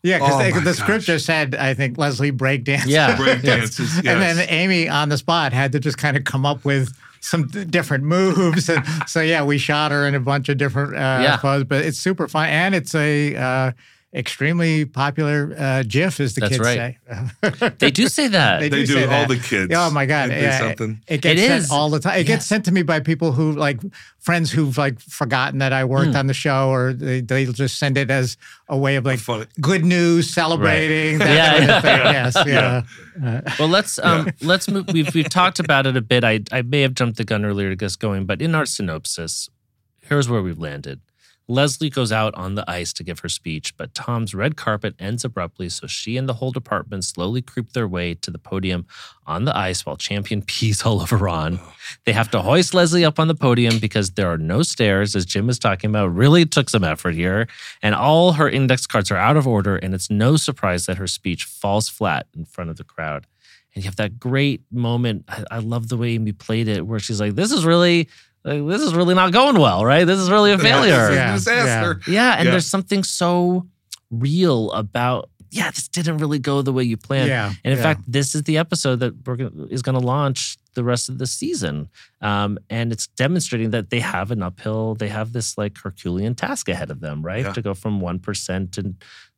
Yeah, because oh the script just said, I think, Leslie breakdance. Yeah, breakdances. yes. And then Amy on the spot had to just kind of come up with some different moves. And so, yeah, we shot her in a bunch of different uh, yeah. poses, but it's super fun. And it's a uh, extremely popular uh, GIF, as the That's kids right. say. They do say that. They do, they do say all that. The kids. Oh, my God. Yeah, something. It, it gets it sent is. all the time. It yeah. gets sent to me by people who, like, friends who've like forgotten that I worked mm. on the show, or they, they'll just send it as a way of like good news, celebrating. Right. That yeah, kind of thing. Yeah. Yes, yeah. yeah. Uh, well, let's um, yeah. let's move. We've we've talked about it a bit. I I may have jumped the gun earlier to get us going, but in our synopsis, here's where we've landed. Leslie goes out on the ice to give her speech, but Tom's red carpet ends abruptly, so she and the whole department slowly creep their way to the podium on the ice while Champion pees all over Ron. They have to hoist Leslie up on the podium because there are no stairs, as Jim was talking about. Really took some effort here. And all her index cards are out of order, and it's no surprise that her speech falls flat in front of the crowd. And you have that great moment. I, I love the way Amy played it, where she's like, this is really... Like, this is really not going well, right? This is really a failure. Yeah, yeah. yeah. and yeah. there's something so real about yeah, this didn't really go the way you planned. Yeah, and in yeah. fact, this is the episode that we're gonna, is going to launch the rest of the season. Um, and it's demonstrating that they have an uphill, they have this like Herculean task ahead of them, right? Yeah. To go from one percent to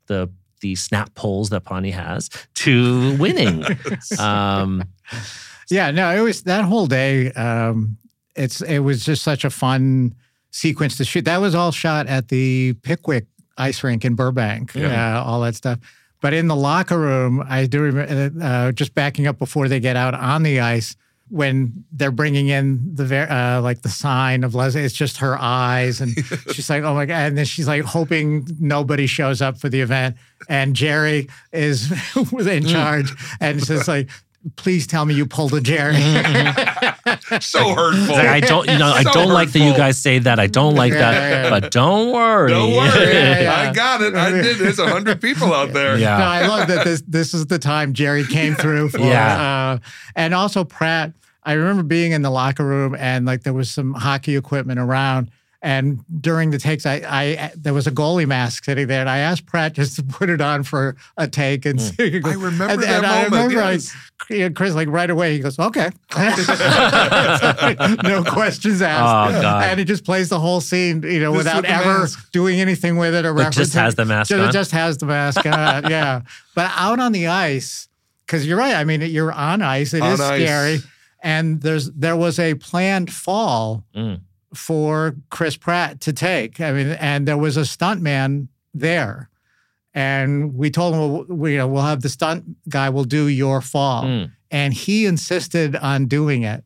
the the snap polls that Pawnee has to winning. um, yeah, no, it was that whole day. Um, it's It was just such a fun sequence to shoot. That was all shot at the Pickwick ice rink in Burbank, yeah. uh, all that stuff. But in the locker room, I do remember uh, just backing up before they get out on the ice, when they're bringing in the ver- uh, like the sign of Leslie, it's just her eyes, and she's like, "Oh my god!" And then she's like hoping nobody shows up for the event, and Jerry is in charge, and says like, "Please tell me you pulled a Jerry." So hurtful. I don't, you know, so I don't hurtful. like that you guys say that. I don't like yeah, that. Yeah. But don't worry. Don't worry. Yeah, yeah. I got it. I did. There's a hundred people out there. Yeah. No, I love that. This this is the time Jerry came through for. Yeah. Uh, and also Pratt. I remember being in the locker room and like there was some hockey equipment around. And during the takes, I, I there was a goalie mask sitting there, and I asked Pratt just to put it on for a take. And mm. see, goes, I remember and, that and moment. I remember yes. I, Chris, like right away, he goes, "Okay, no questions asked," oh, God. And he just plays the whole scene, you know, just without with ever mask. doing anything with it or referencing. It just has the mask on. It just has the mask on. Yeah, but out on the ice, because you're right. I mean, you're on ice. It on is ice. scary, and there's there was a planned fall. Mm. for Chris Pratt to take. I mean, and there was a stuntman there. And we told him, well, we, you know, we'll have the stunt guy will do your fall. Mm. And he insisted on doing it.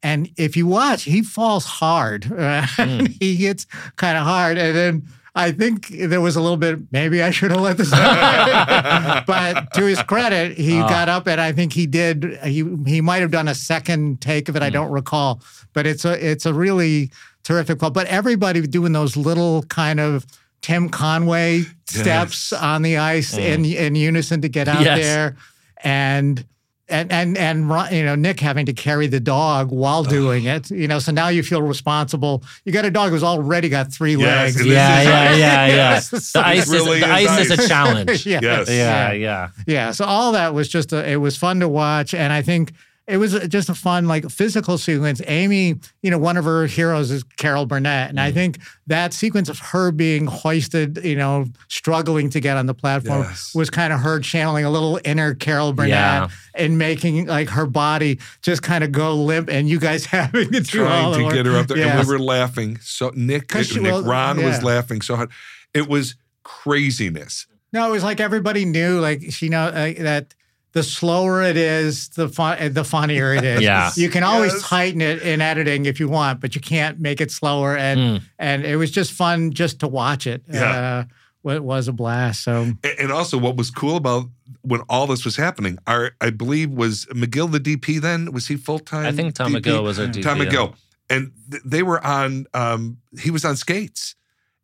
And if you watch, he falls hard. Right? Mm. He hits kind of hard. And then I think there was a little bit, maybe I should have let this happen. But to his credit, he uh. got up and I think he did, he he might have done a second take of it. Mm. I don't recall. But it's a it's a really terrific call. But everybody doing those little kind of Tim Conway yes. steps on the ice mm. in in unison to get out yes. there. And And and and you know Nick having to carry the dog while doing it, you know. So now you feel responsible. You got a dog who's already got three yes, legs. Yeah, yeah, yeah, yeah. The ice, really is, the ice, ice is a challenge. yes. yes. Yeah, yeah, yeah. So all that was just a, it was fun to watch, and I think it was just a fun like physical sequence. Amy, you know, one of her heroes is Carol Burnett, and mm. I think that sequence of her being hoisted, you know, struggling to get on the platform yes. was kind of her channeling a little inner Carol Burnett. Yeah. And making like her body just kind of go limp, and you guys having to do all the work. Trying to get her up there, yeah. and we were laughing. So Nick, Nick was, Ron yeah. was laughing so hard, it was craziness. No, it was like everybody knew, like she know uh, that the slower it is, the fun, the funnier it is. Yeah. You can always yes. tighten it in editing if you want, but you can't make it slower. And mm. and it was just fun just to watch it. Yeah. Uh, it was a blast. So and also, what was cool about when all this was happening, our, I believe, was McGill the D P then? Was he full-time? I think Tom D P? McGill was a D P. Tom yeah. McGill. And th- they were on, um, he was on skates.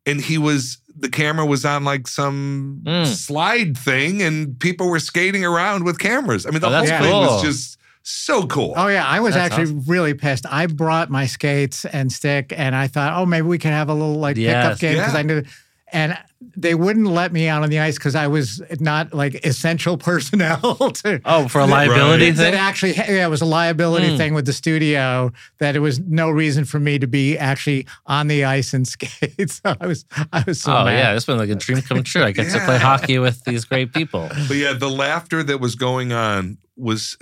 And he was, the camera was on like some mm. slide thing, and people were skating around with cameras. I mean, the oh, whole thing cool. was just so cool. Oh, yeah. I was that's actually awesome. really pissed. I brought my skates and stick, and I thought, oh, maybe we can have a little like yes. pickup game because yeah. I knew. And they wouldn't let me out on the ice because I was not like essential personnel. to, oh, for a liability right. thing? That actually, yeah, it was a liability mm. thing with the studio that it was no reason for me to be actually on the ice and skate. So I was, I was so oh, mad. Yeah, it's been like a dream come true. I get yeah. to play hockey with these great people. But yeah, the laughter that was going on was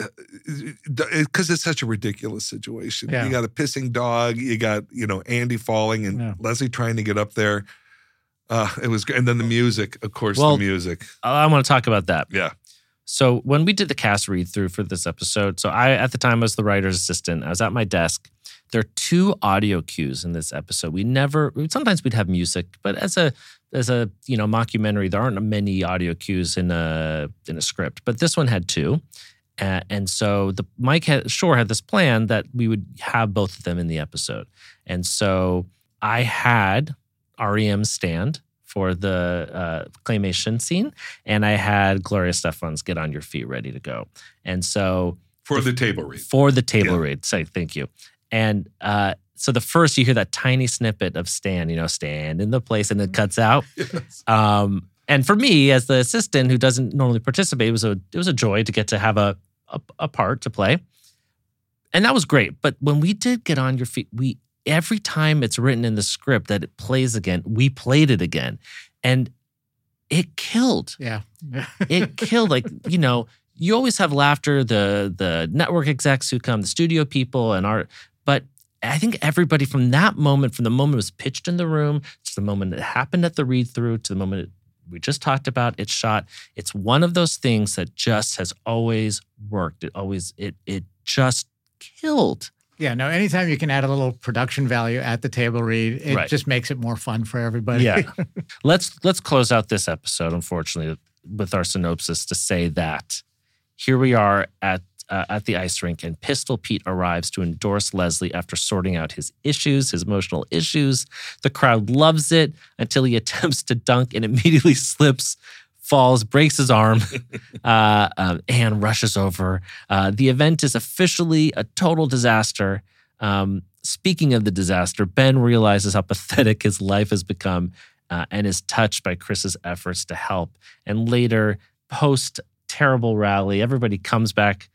because it's such a ridiculous situation. Yeah. You got a pissing dog, you got, you know, Andy falling and yeah. Leslie trying to get up there. Uh, it was, and then the music, of course, well, the music. I want to talk about that. Yeah. So when we did the cast read through for this episode, so I, at the time, was the writer's assistant. I was at my desk. There are two audio cues in this episode. We never, sometimes we'd have music, but as a, as a, you know, mockumentary, there aren't many audio cues in a, in a script, but this one had two. Uh, and so the Mike had, Shore had this plan that we would have both of them in the episode. And so I had R E M stand for the uh, claymation scene, and I had Gloria Stefan's "Get on Your Feet, Ready to Go," and so for the, the table read, for the table yeah. read. Say thank you, and uh, so the first you hear that tiny snippet of "Stand," you know, "Stand in the Place," and it cuts out. Yes. Um, And for me, as the assistant who doesn't normally participate, it was a it was a joy to get to have a, a a part to play, and that was great. But when we did Get on Your Feet, we every time it's written in the script that it plays again, we played it again, and it killed. Yeah, it killed. Like you know, you always have laughter. The the network execs who come, the studio people, and art, but. I think everybody from that moment, from the moment it was pitched in the room, to the moment it happened at the read-through, to the moment it, we just talked about, it's shot. It's one of those things that just has always worked. It always, it it just killed. Yeah, no, anytime you can add a little production value at the table read, it right. just makes it more fun for everybody. Yeah. let's, let's close out this episode, unfortunately, with our synopsis to say that here we are at Uh, at the ice rink, and Pistol Pete arrives to endorse Leslie after sorting out his issues, his emotional issues. The crowd loves it until he attempts to dunk and immediately slips, falls, breaks his arm, uh, um, and rushes over. Uh, the event is officially a total disaster. Um, speaking of the disaster, Ben realizes how pathetic his life has become uh, and is touched by Chris's efforts to help. And later, post-terrible rally, everybody comes back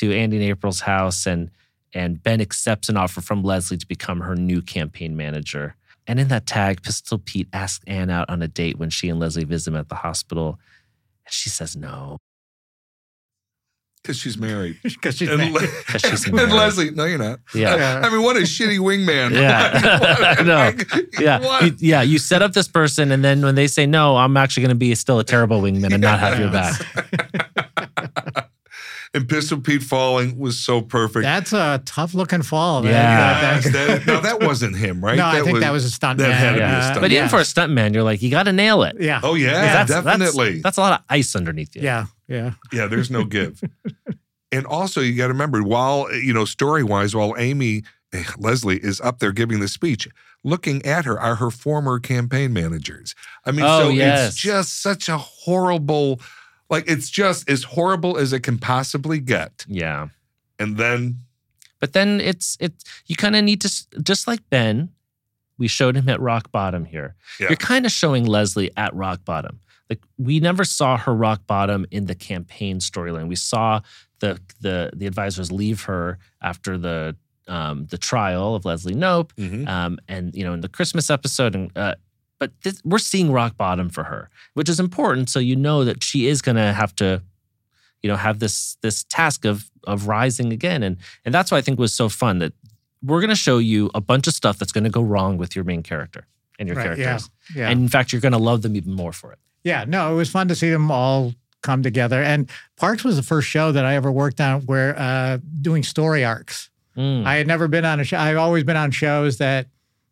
to Andy and April's house, and and Ben accepts an offer from Leslie to become her new campaign manager. And in that tag, Pistol Pete asks Ann out on a date when she and Leslie visit him at the hospital. And she says no. Because she's married. Because she's, and married. Le- she's married. And Leslie, no, you're not. Yeah. yeah. I mean, what a shitty wingman. Yeah. no. Like, yeah. You, yeah. You set up this person, and then when they say no, I'm actually going to be still a terrible wingman and yeah. not have your back. And Pistol Pete falling was so perfect. That's a tough-looking fall, man. Yeah. You know, that, that, no, that wasn't him, right? No, that I think was, that was a stunt that man. Had yeah. to be a stunt but man. Even for a stunt man, you're like, you got to nail it. Yeah. Oh, yeah, yeah that's, definitely. That's, that's a lot of ice underneath you. Yeah, yeah. Yeah, there's no give. And also, you got to remember, while, you know, story-wise, while Amy, Leslie, is up there giving the speech, looking at her are her former campaign managers. I mean, oh, so yes. It's just such a horrible... Like, it's just as horrible as it can possibly get. Yeah. And then... But then it's, it's you kind of need to, just like Ben, we showed him at rock bottom here. Yeah. You're kind of showing Leslie at rock bottom. Like, we never saw her rock bottom in the campaign storyline. We saw the the the advisors leave her after the um, the trial of Leslie Knope. Mm-hmm. Um, and, you know, in the Christmas episode... and. Uh, But this, we're seeing rock bottom for her, which is important. So you know that she is going to have to, you know, have this this task of of rising again, and and that's why I think was so fun that we're going to show you a bunch of stuff that's going to go wrong with your main character and your right, characters, yeah, yeah. And in fact, you're going to love them even more for it. Yeah, no, it was fun to see them all come together. And Parks was the first show that I ever worked on where uh, doing story arcs. Mm. I had never been on a show. I've always been on shows that.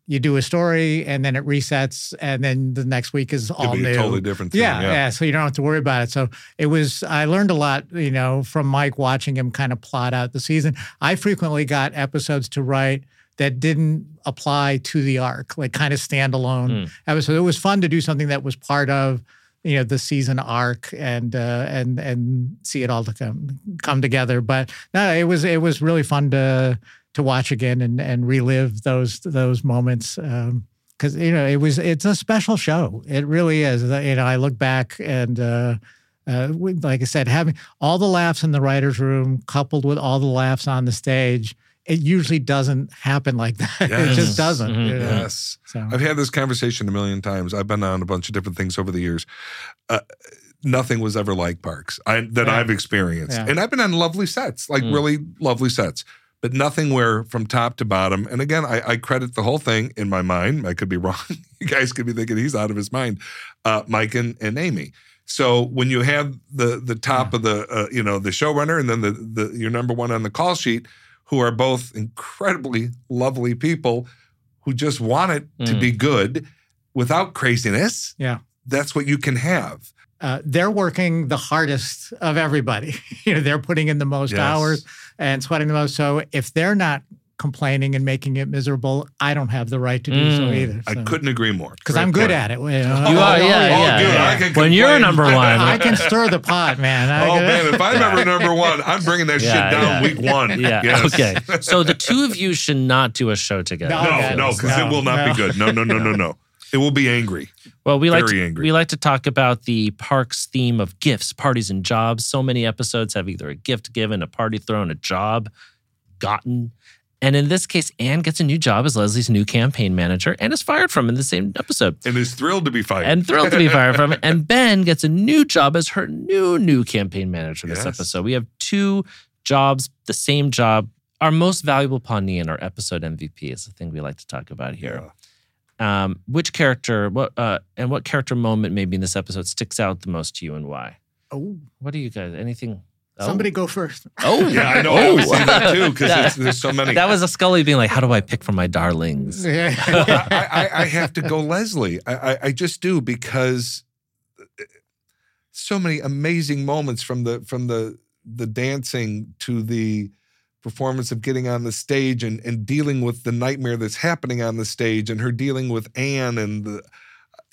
You do a story, and then it resets, and then the next week is all new. It'll be a totally different thing. Yeah, yeah, yeah, so you don't have to worry about it. So it was, I learned a lot, you know, from Mike watching him kind of plot out the season. I frequently got episodes to write that didn't apply to the arc, like kind of standalone. Mm. Episodes. It was fun to do something that was part of, you know, the season arc and uh, and and see it all to come, come together. But no, it was it was really fun to... to watch again and, and relive those those moments because um, you know it was it's a special show. It really is. You know, I look back and uh, uh, like I said, having all the laughs in the writer's room coupled with all the laughs on the stage, it usually doesn't happen like that. Yes. It just doesn't. Mm-hmm. You know? Yes, so. I've had this conversation a million times. I've been on a bunch of different things over the years. Uh, Nothing was ever like Parks I, that yeah. I've experienced, yeah. And I've been on lovely sets, like mm. really lovely sets. But nothing where from top to bottom, and again, I, I credit the whole thing in my mind. I could be wrong. You guys could be thinking he's out of his mind, uh, Mike and, and Amy. So when you have the the top yeah. of the uh, you know the showrunner and then the, the your number one on the call sheet, who are both incredibly lovely people, who just want it mm. to be good without craziness. Yeah, that's what you can have. Uh, they're working the hardest of everybody. You know, they're putting in the most yes. hours and sweating the most. So if they're not complaining and making it miserable, I don't have the right to do mm. so either. So. I couldn't agree more. Because I'm good point. At it. You, know, oh, you are, oh, yeah, oh, yeah, dude, yeah. I can when you're number one. I can stir the pot, man. I oh, can, man, if I'm ever number one, I'm bringing that yeah, shit down yeah. week one. Yeah, yes. Okay. So the two of you should not do a show together. No, no, because no, no, no, no. it will not no. be good. No, no, no, no, no. It will be angry. Well, we like, to, we like to talk about the parks theme of gifts, parties, and jobs. So many episodes have either a gift given, a party thrown, a job gotten. And in this case, Anne gets a new job as Leslie's new campaign manager and is fired from in the same episode. And is thrilled to be fired. And thrilled to be fired from it. And Ben gets a new job as her new, new campaign manager this yes. episode. We have two jobs, the same job. Our most valuable Pawnee in our episode M V P is the thing we like to talk about here. Yeah. Um, which character, what, uh, and what character moment maybe in this episode sticks out the most to you, and why? Oh, what do you guys? Anything? Oh. Somebody go first. Oh, yeah, I know. I always see that too because there's, there's so many. That was a Scully being like, "How do I pick from my darlings?" Yeah. I, I, I have to go Leslie. I, I, I just do because so many amazing moments from the from the the dancing to the performance of getting on the stage and, and dealing with the nightmare that's happening on the stage and her dealing with Anne and the,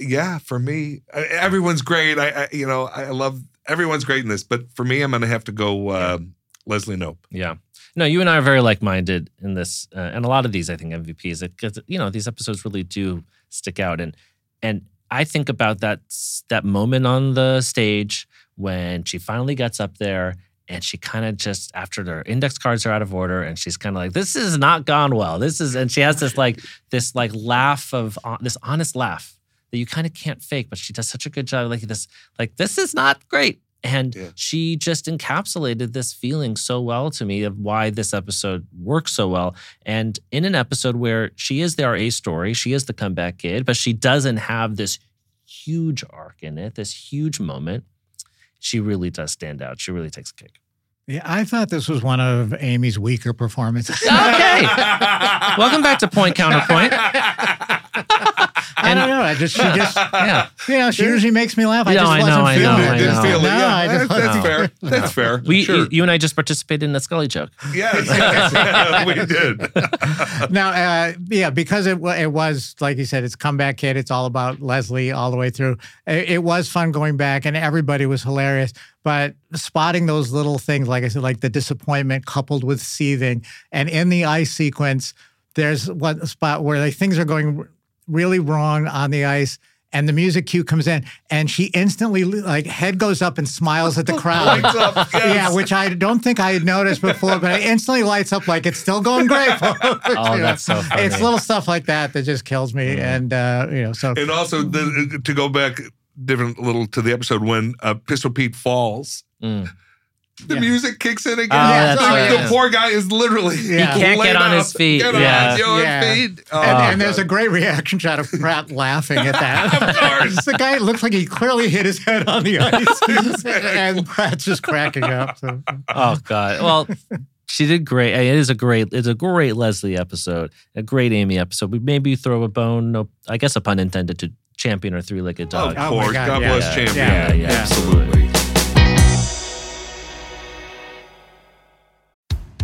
yeah, for me, everyone's great. I, I you know, I love, everyone's great in this, but for me, I'm going to have to go uh, Leslie Knope. Yeah. No, you and I are very like-minded in this, uh, and a lot of these, I think, M V Ps, because, you know, these episodes really do stick out. And, and I think about that, that moment on the stage when she finally gets up there. And she kind of just, after their index cards are out of order, and she's kind of like, this is not gone well. This is, and she has this like, this like laugh of, uh, this honest laugh that you kind of can't fake, but she does such a good job. Like this, like, this is not great. And yeah. she just encapsulated this feeling so well to me of why this episode works so well. And in an episode where she is the R A story, she is the comeback kid, but she doesn't have this huge arc in it, this huge moment. She really does stand out. She really takes a kick. Yeah, I thought this was one of Amy's weaker performances. Okay. Welcome back to Point Counterpoint. I don't know. I just, she just, yeah. You know, she usually makes me laugh. I just wasn't feeling it. That's no. fair. That's no. fair. We, sure. You and I just participated in that Scully joke. Yes, yes. We did. Now, uh, yeah, because it, it was, like you said, it's comeback kid. It's all about Leslie all the way through. It, it was fun going back, and everybody was hilarious. But spotting those little things, like I said, like the disappointment coupled with seething. And in the ice sequence, there's one spot where like, things are going really wrong on the ice, and the music cue comes in, and she instantly, like, head goes up and smiles at the crowd. Lights up, yes. Yeah, which I don't think I had noticed before, but it instantly lights up like it's still going great. Oh, that's so funny. It's little stuff like that that just kills me. Mm. And, uh, you know, so. And also, the, to go back different little to the episode, when uh, Pistol Pete falls, mm. the yeah. music kicks in again. Uh, so right. The poor guy is literally yeah. he can't get on his feet. Get yeah. on your yeah. feet. Oh, and, and there's a great reaction shot of Pratt laughing at that. Of course, the guy looks like he clearly hit his head on the ice, and Pratt's just cracking up. So. Oh God! Well, she did great. It is a great. It's a great Leslie episode. A great Amy episode. We maybe throw a bone. No, I guess a pun intended to Champion or three-legged dog. Oh, of course, oh God, God yeah. bless Champion. Yeah, yeah, yeah, yeah. Absolutely.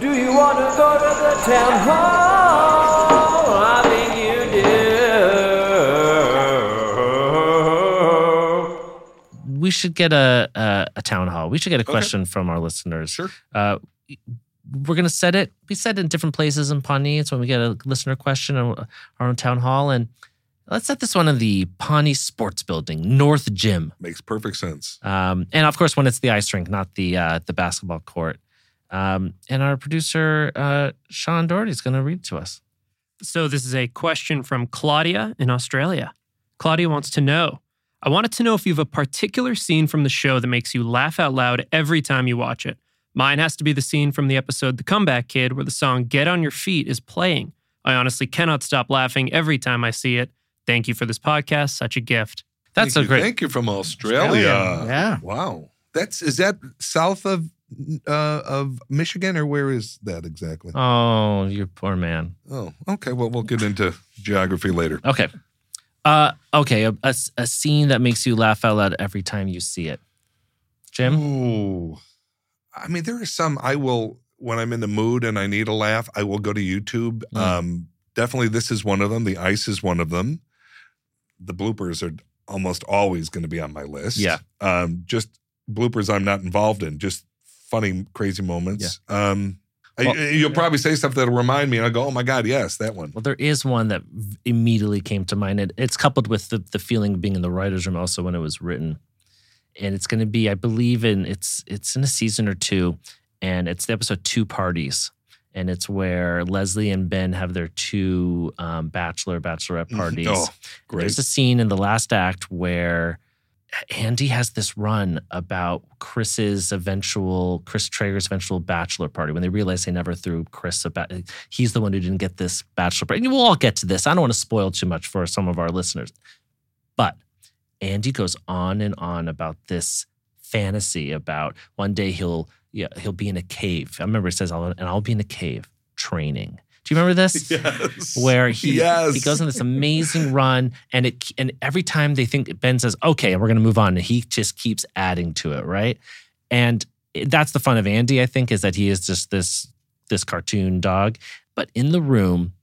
Do you want to go to the town hall? I think you do. We should get a a, a town hall. We should get a question okay. from our listeners. Sure. Uh, we're going to set it. We set it in different places in Pawnee. It's when we get a listener question on our own town hall. And Let's set this one in the Pawnee Sports Building, North Gym. Makes perfect sense. Um, and of course, when it's the ice rink, not the uh, the basketball court. Um, and our producer, uh, Sean Doherty, is going to read to us. So this is a question from Claudia in Australia. Claudia wants to know, I wanted to know if you have a particular scene from the show that makes you laugh out loud every time you watch it. Mine has to be the scene from the episode The Comeback Kid where the song Get On Your Feet is playing. I honestly cannot stop laughing every time I see it. Thank you for this podcast. Such a gift. That's so great. Thank you from Australia. Australia. Yeah. Wow. That's is that south of uh, of Michigan or where is that exactly? Oh, you poor man. Oh, okay. Well, we'll get into geography later. Okay. Uh, okay. A, a, a scene that makes you laugh out loud every time you see it. Jim? Ooh. I mean, there are some I will, when I'm in the mood and I need a laugh, I will go to YouTube. Mm. Um, definitely this is one of them. The ice is one of them. The bloopers are almost always going to be on my list. Yeah. Um, just bloopers I'm not involved in. Just funny, crazy moments. Yeah. Um, well, I, you'll probably say stuff that'll remind me, and I'll go, oh, my God, yes, that one. Well, there is one that immediately came to mind. It, it's coupled with the, the feeling of being in the writer's room also when it was written. And it's going to be, I believe, in it's it's in a season or two, and it's the episode Two Parties. And it's where Leslie and Ben have their two um, bachelor, bachelorette parties. Oh, great. There's a scene in the last act where Andy has this run about Chris's eventual, Chris Traeger's eventual bachelor party when they realize they never threw Chris a ba- he's the one who didn't get this bachelor party. And we'll all get to this. I don't want to spoil too much for some of our listeners. But Andy goes on and on about this fantasy about one day he'll Yeah, he'll be in a cave. I remember it says, I'll, and I'll be in a cave training. Do you remember this? Yes. Where he, yes. he goes on this amazing run, and it and every time they think, Ben says, okay, we're going to move on, and he just keeps adding to it, right? And that's the fun of Andy, I think, is that he is just this, this cartoon dog. But in the room,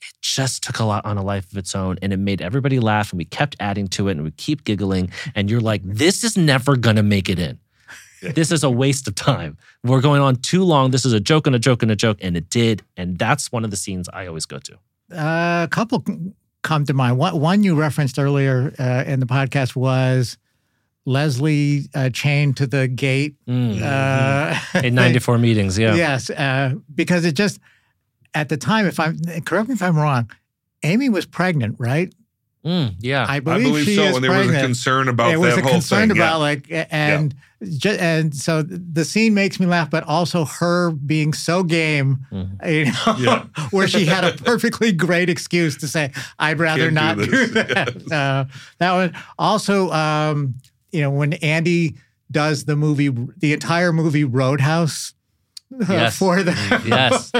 it just took a lot on a life of its own, and it made everybody laugh, and we kept adding to it, and we keep giggling, and you're like, this is never going to make it in. This is a waste of time. We're going on too long. This is a joke and a joke and a joke. And it did. And that's one of the scenes I always go to. Uh, a couple come to mind. One, one you referenced earlier uh, in the podcast was Leslie uh, chained to the gate. Mm. Uh, in ninety-four meetings, yeah. Yes, uh, because it just, at the time, if I'm correct me if I'm wrong, Amy was pregnant, right? Mm, yeah, I believe, I believe she so. Is and there pregnant. was a concern about that whole thing. There was a concern thing. about yeah. like, and yeah. just, and so the scene makes me laugh, but also her being so game, mm-hmm. you know, yeah. where she had a perfectly great excuse to say, "I'd rather Can't not do, do that." Yes. Uh, that was also, um, you know, when Andy does the movie, the entire movie Roadhouse. Yes. For them. Yes.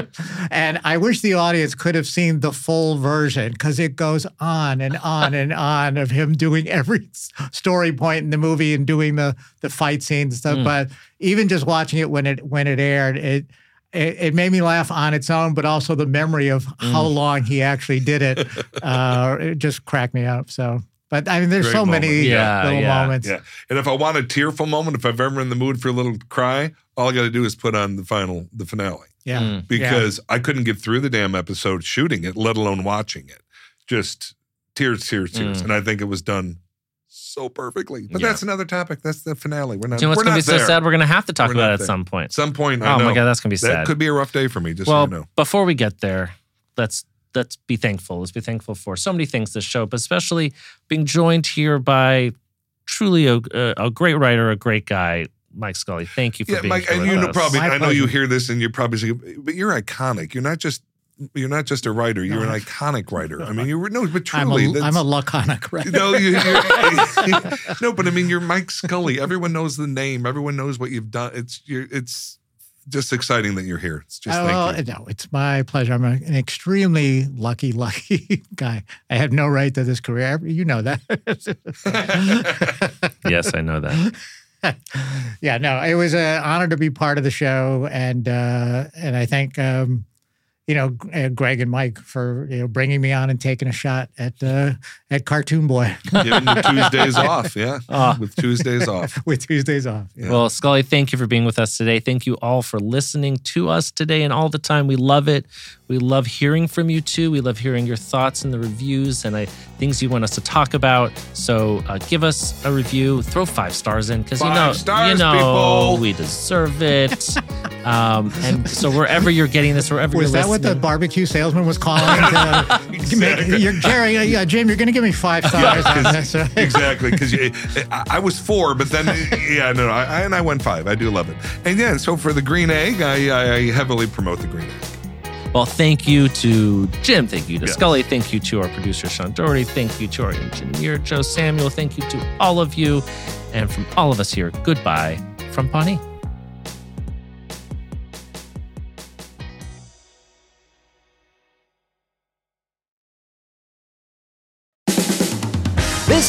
And I wish the audience could have seen the full version because it goes on and on and on of him doing every story point in the movie and doing the, the fight scenes and stuff. Mm. But even just watching it when it when it aired, it it, it made me laugh on its own, but also the memory of mm. how long he actually did it, uh, it just cracked me up. So. But I mean, there's Great so moment. many yeah, little yeah, moments. Yeah. And if I want a tearful moment, if I'm ever in the mood for a little cry, all I got to do is put on the final, the finale. Yeah. Mm. Because yeah. I couldn't get through the damn episode shooting it, let alone watching it. Just tears, tears, tears. Mm. And I think it was done so perfectly. But yeah. that's another topic. That's the finale. We're not. Do you know what's going to be there. so sad? We're going to have to talk we're about it at there. some point. Some point. I oh know. my God, that's going to be sad. That could be a rough day for me. Just well, so you know. Before we get there, let's. Let's be thankful. Let's be thankful for so many things this show, but especially being joined here by truly a, a great writer, a great guy, Mike Scully. Thank you for yeah, being Mike, here. And with you us. know, probably, My I pleasure. know you hear this, and you're probably saying, but you're iconic. You're not just you're not just a writer. You're no. an iconic writer. I mean, you were no, but truly, I'm a, I'm a laconic writer. No, you, no, but I mean, you're Mike Scully. Everyone knows the name. Everyone knows what you've done. It's you're, it's. Just exciting that you're here. It's just oh, thank you. No, it's my pleasure. I'm an extremely lucky, lucky guy. I have no right to this career. You know that. Yes, I know that. Yeah, no, it was an honor to be part of the show, and uh, and I thank um, you know, Greg and Mike for, you know, bringing me on and taking a shot at uh, at Cartoon Boy. Giving you Tuesdays off, yeah. Uh. With Tuesdays off. With Tuesdays off. Yeah. Well, Scully, thank you for being with us today. Thank you all for listening to us today and all the time. We love it. We love hearing from you, too. We love hearing your thoughts and the reviews and I, things you want us to talk about. So uh, give us a review. Throw five stars in because, you know, stars, you know we deserve it. um, and so wherever you're getting this, wherever was you're listening. What the barbecue salesman was calling. To, exactly. make, you're, Jerry, uh, yeah, Jim, you're going to give me five stars yeah, on this. Right? Exactly, because I, I was four, but then, yeah, no, I, and I went five. I do love it. And yeah, so for the green egg, I, I heavily promote the green egg. Well, thank you to Jim. Thank you to yeah. Scully. Thank you to our producer, Sean Doherty. Thank you to our engineer, Joe Samuel. Thank you to all of you. And from all of us here, goodbye from Pawnee. This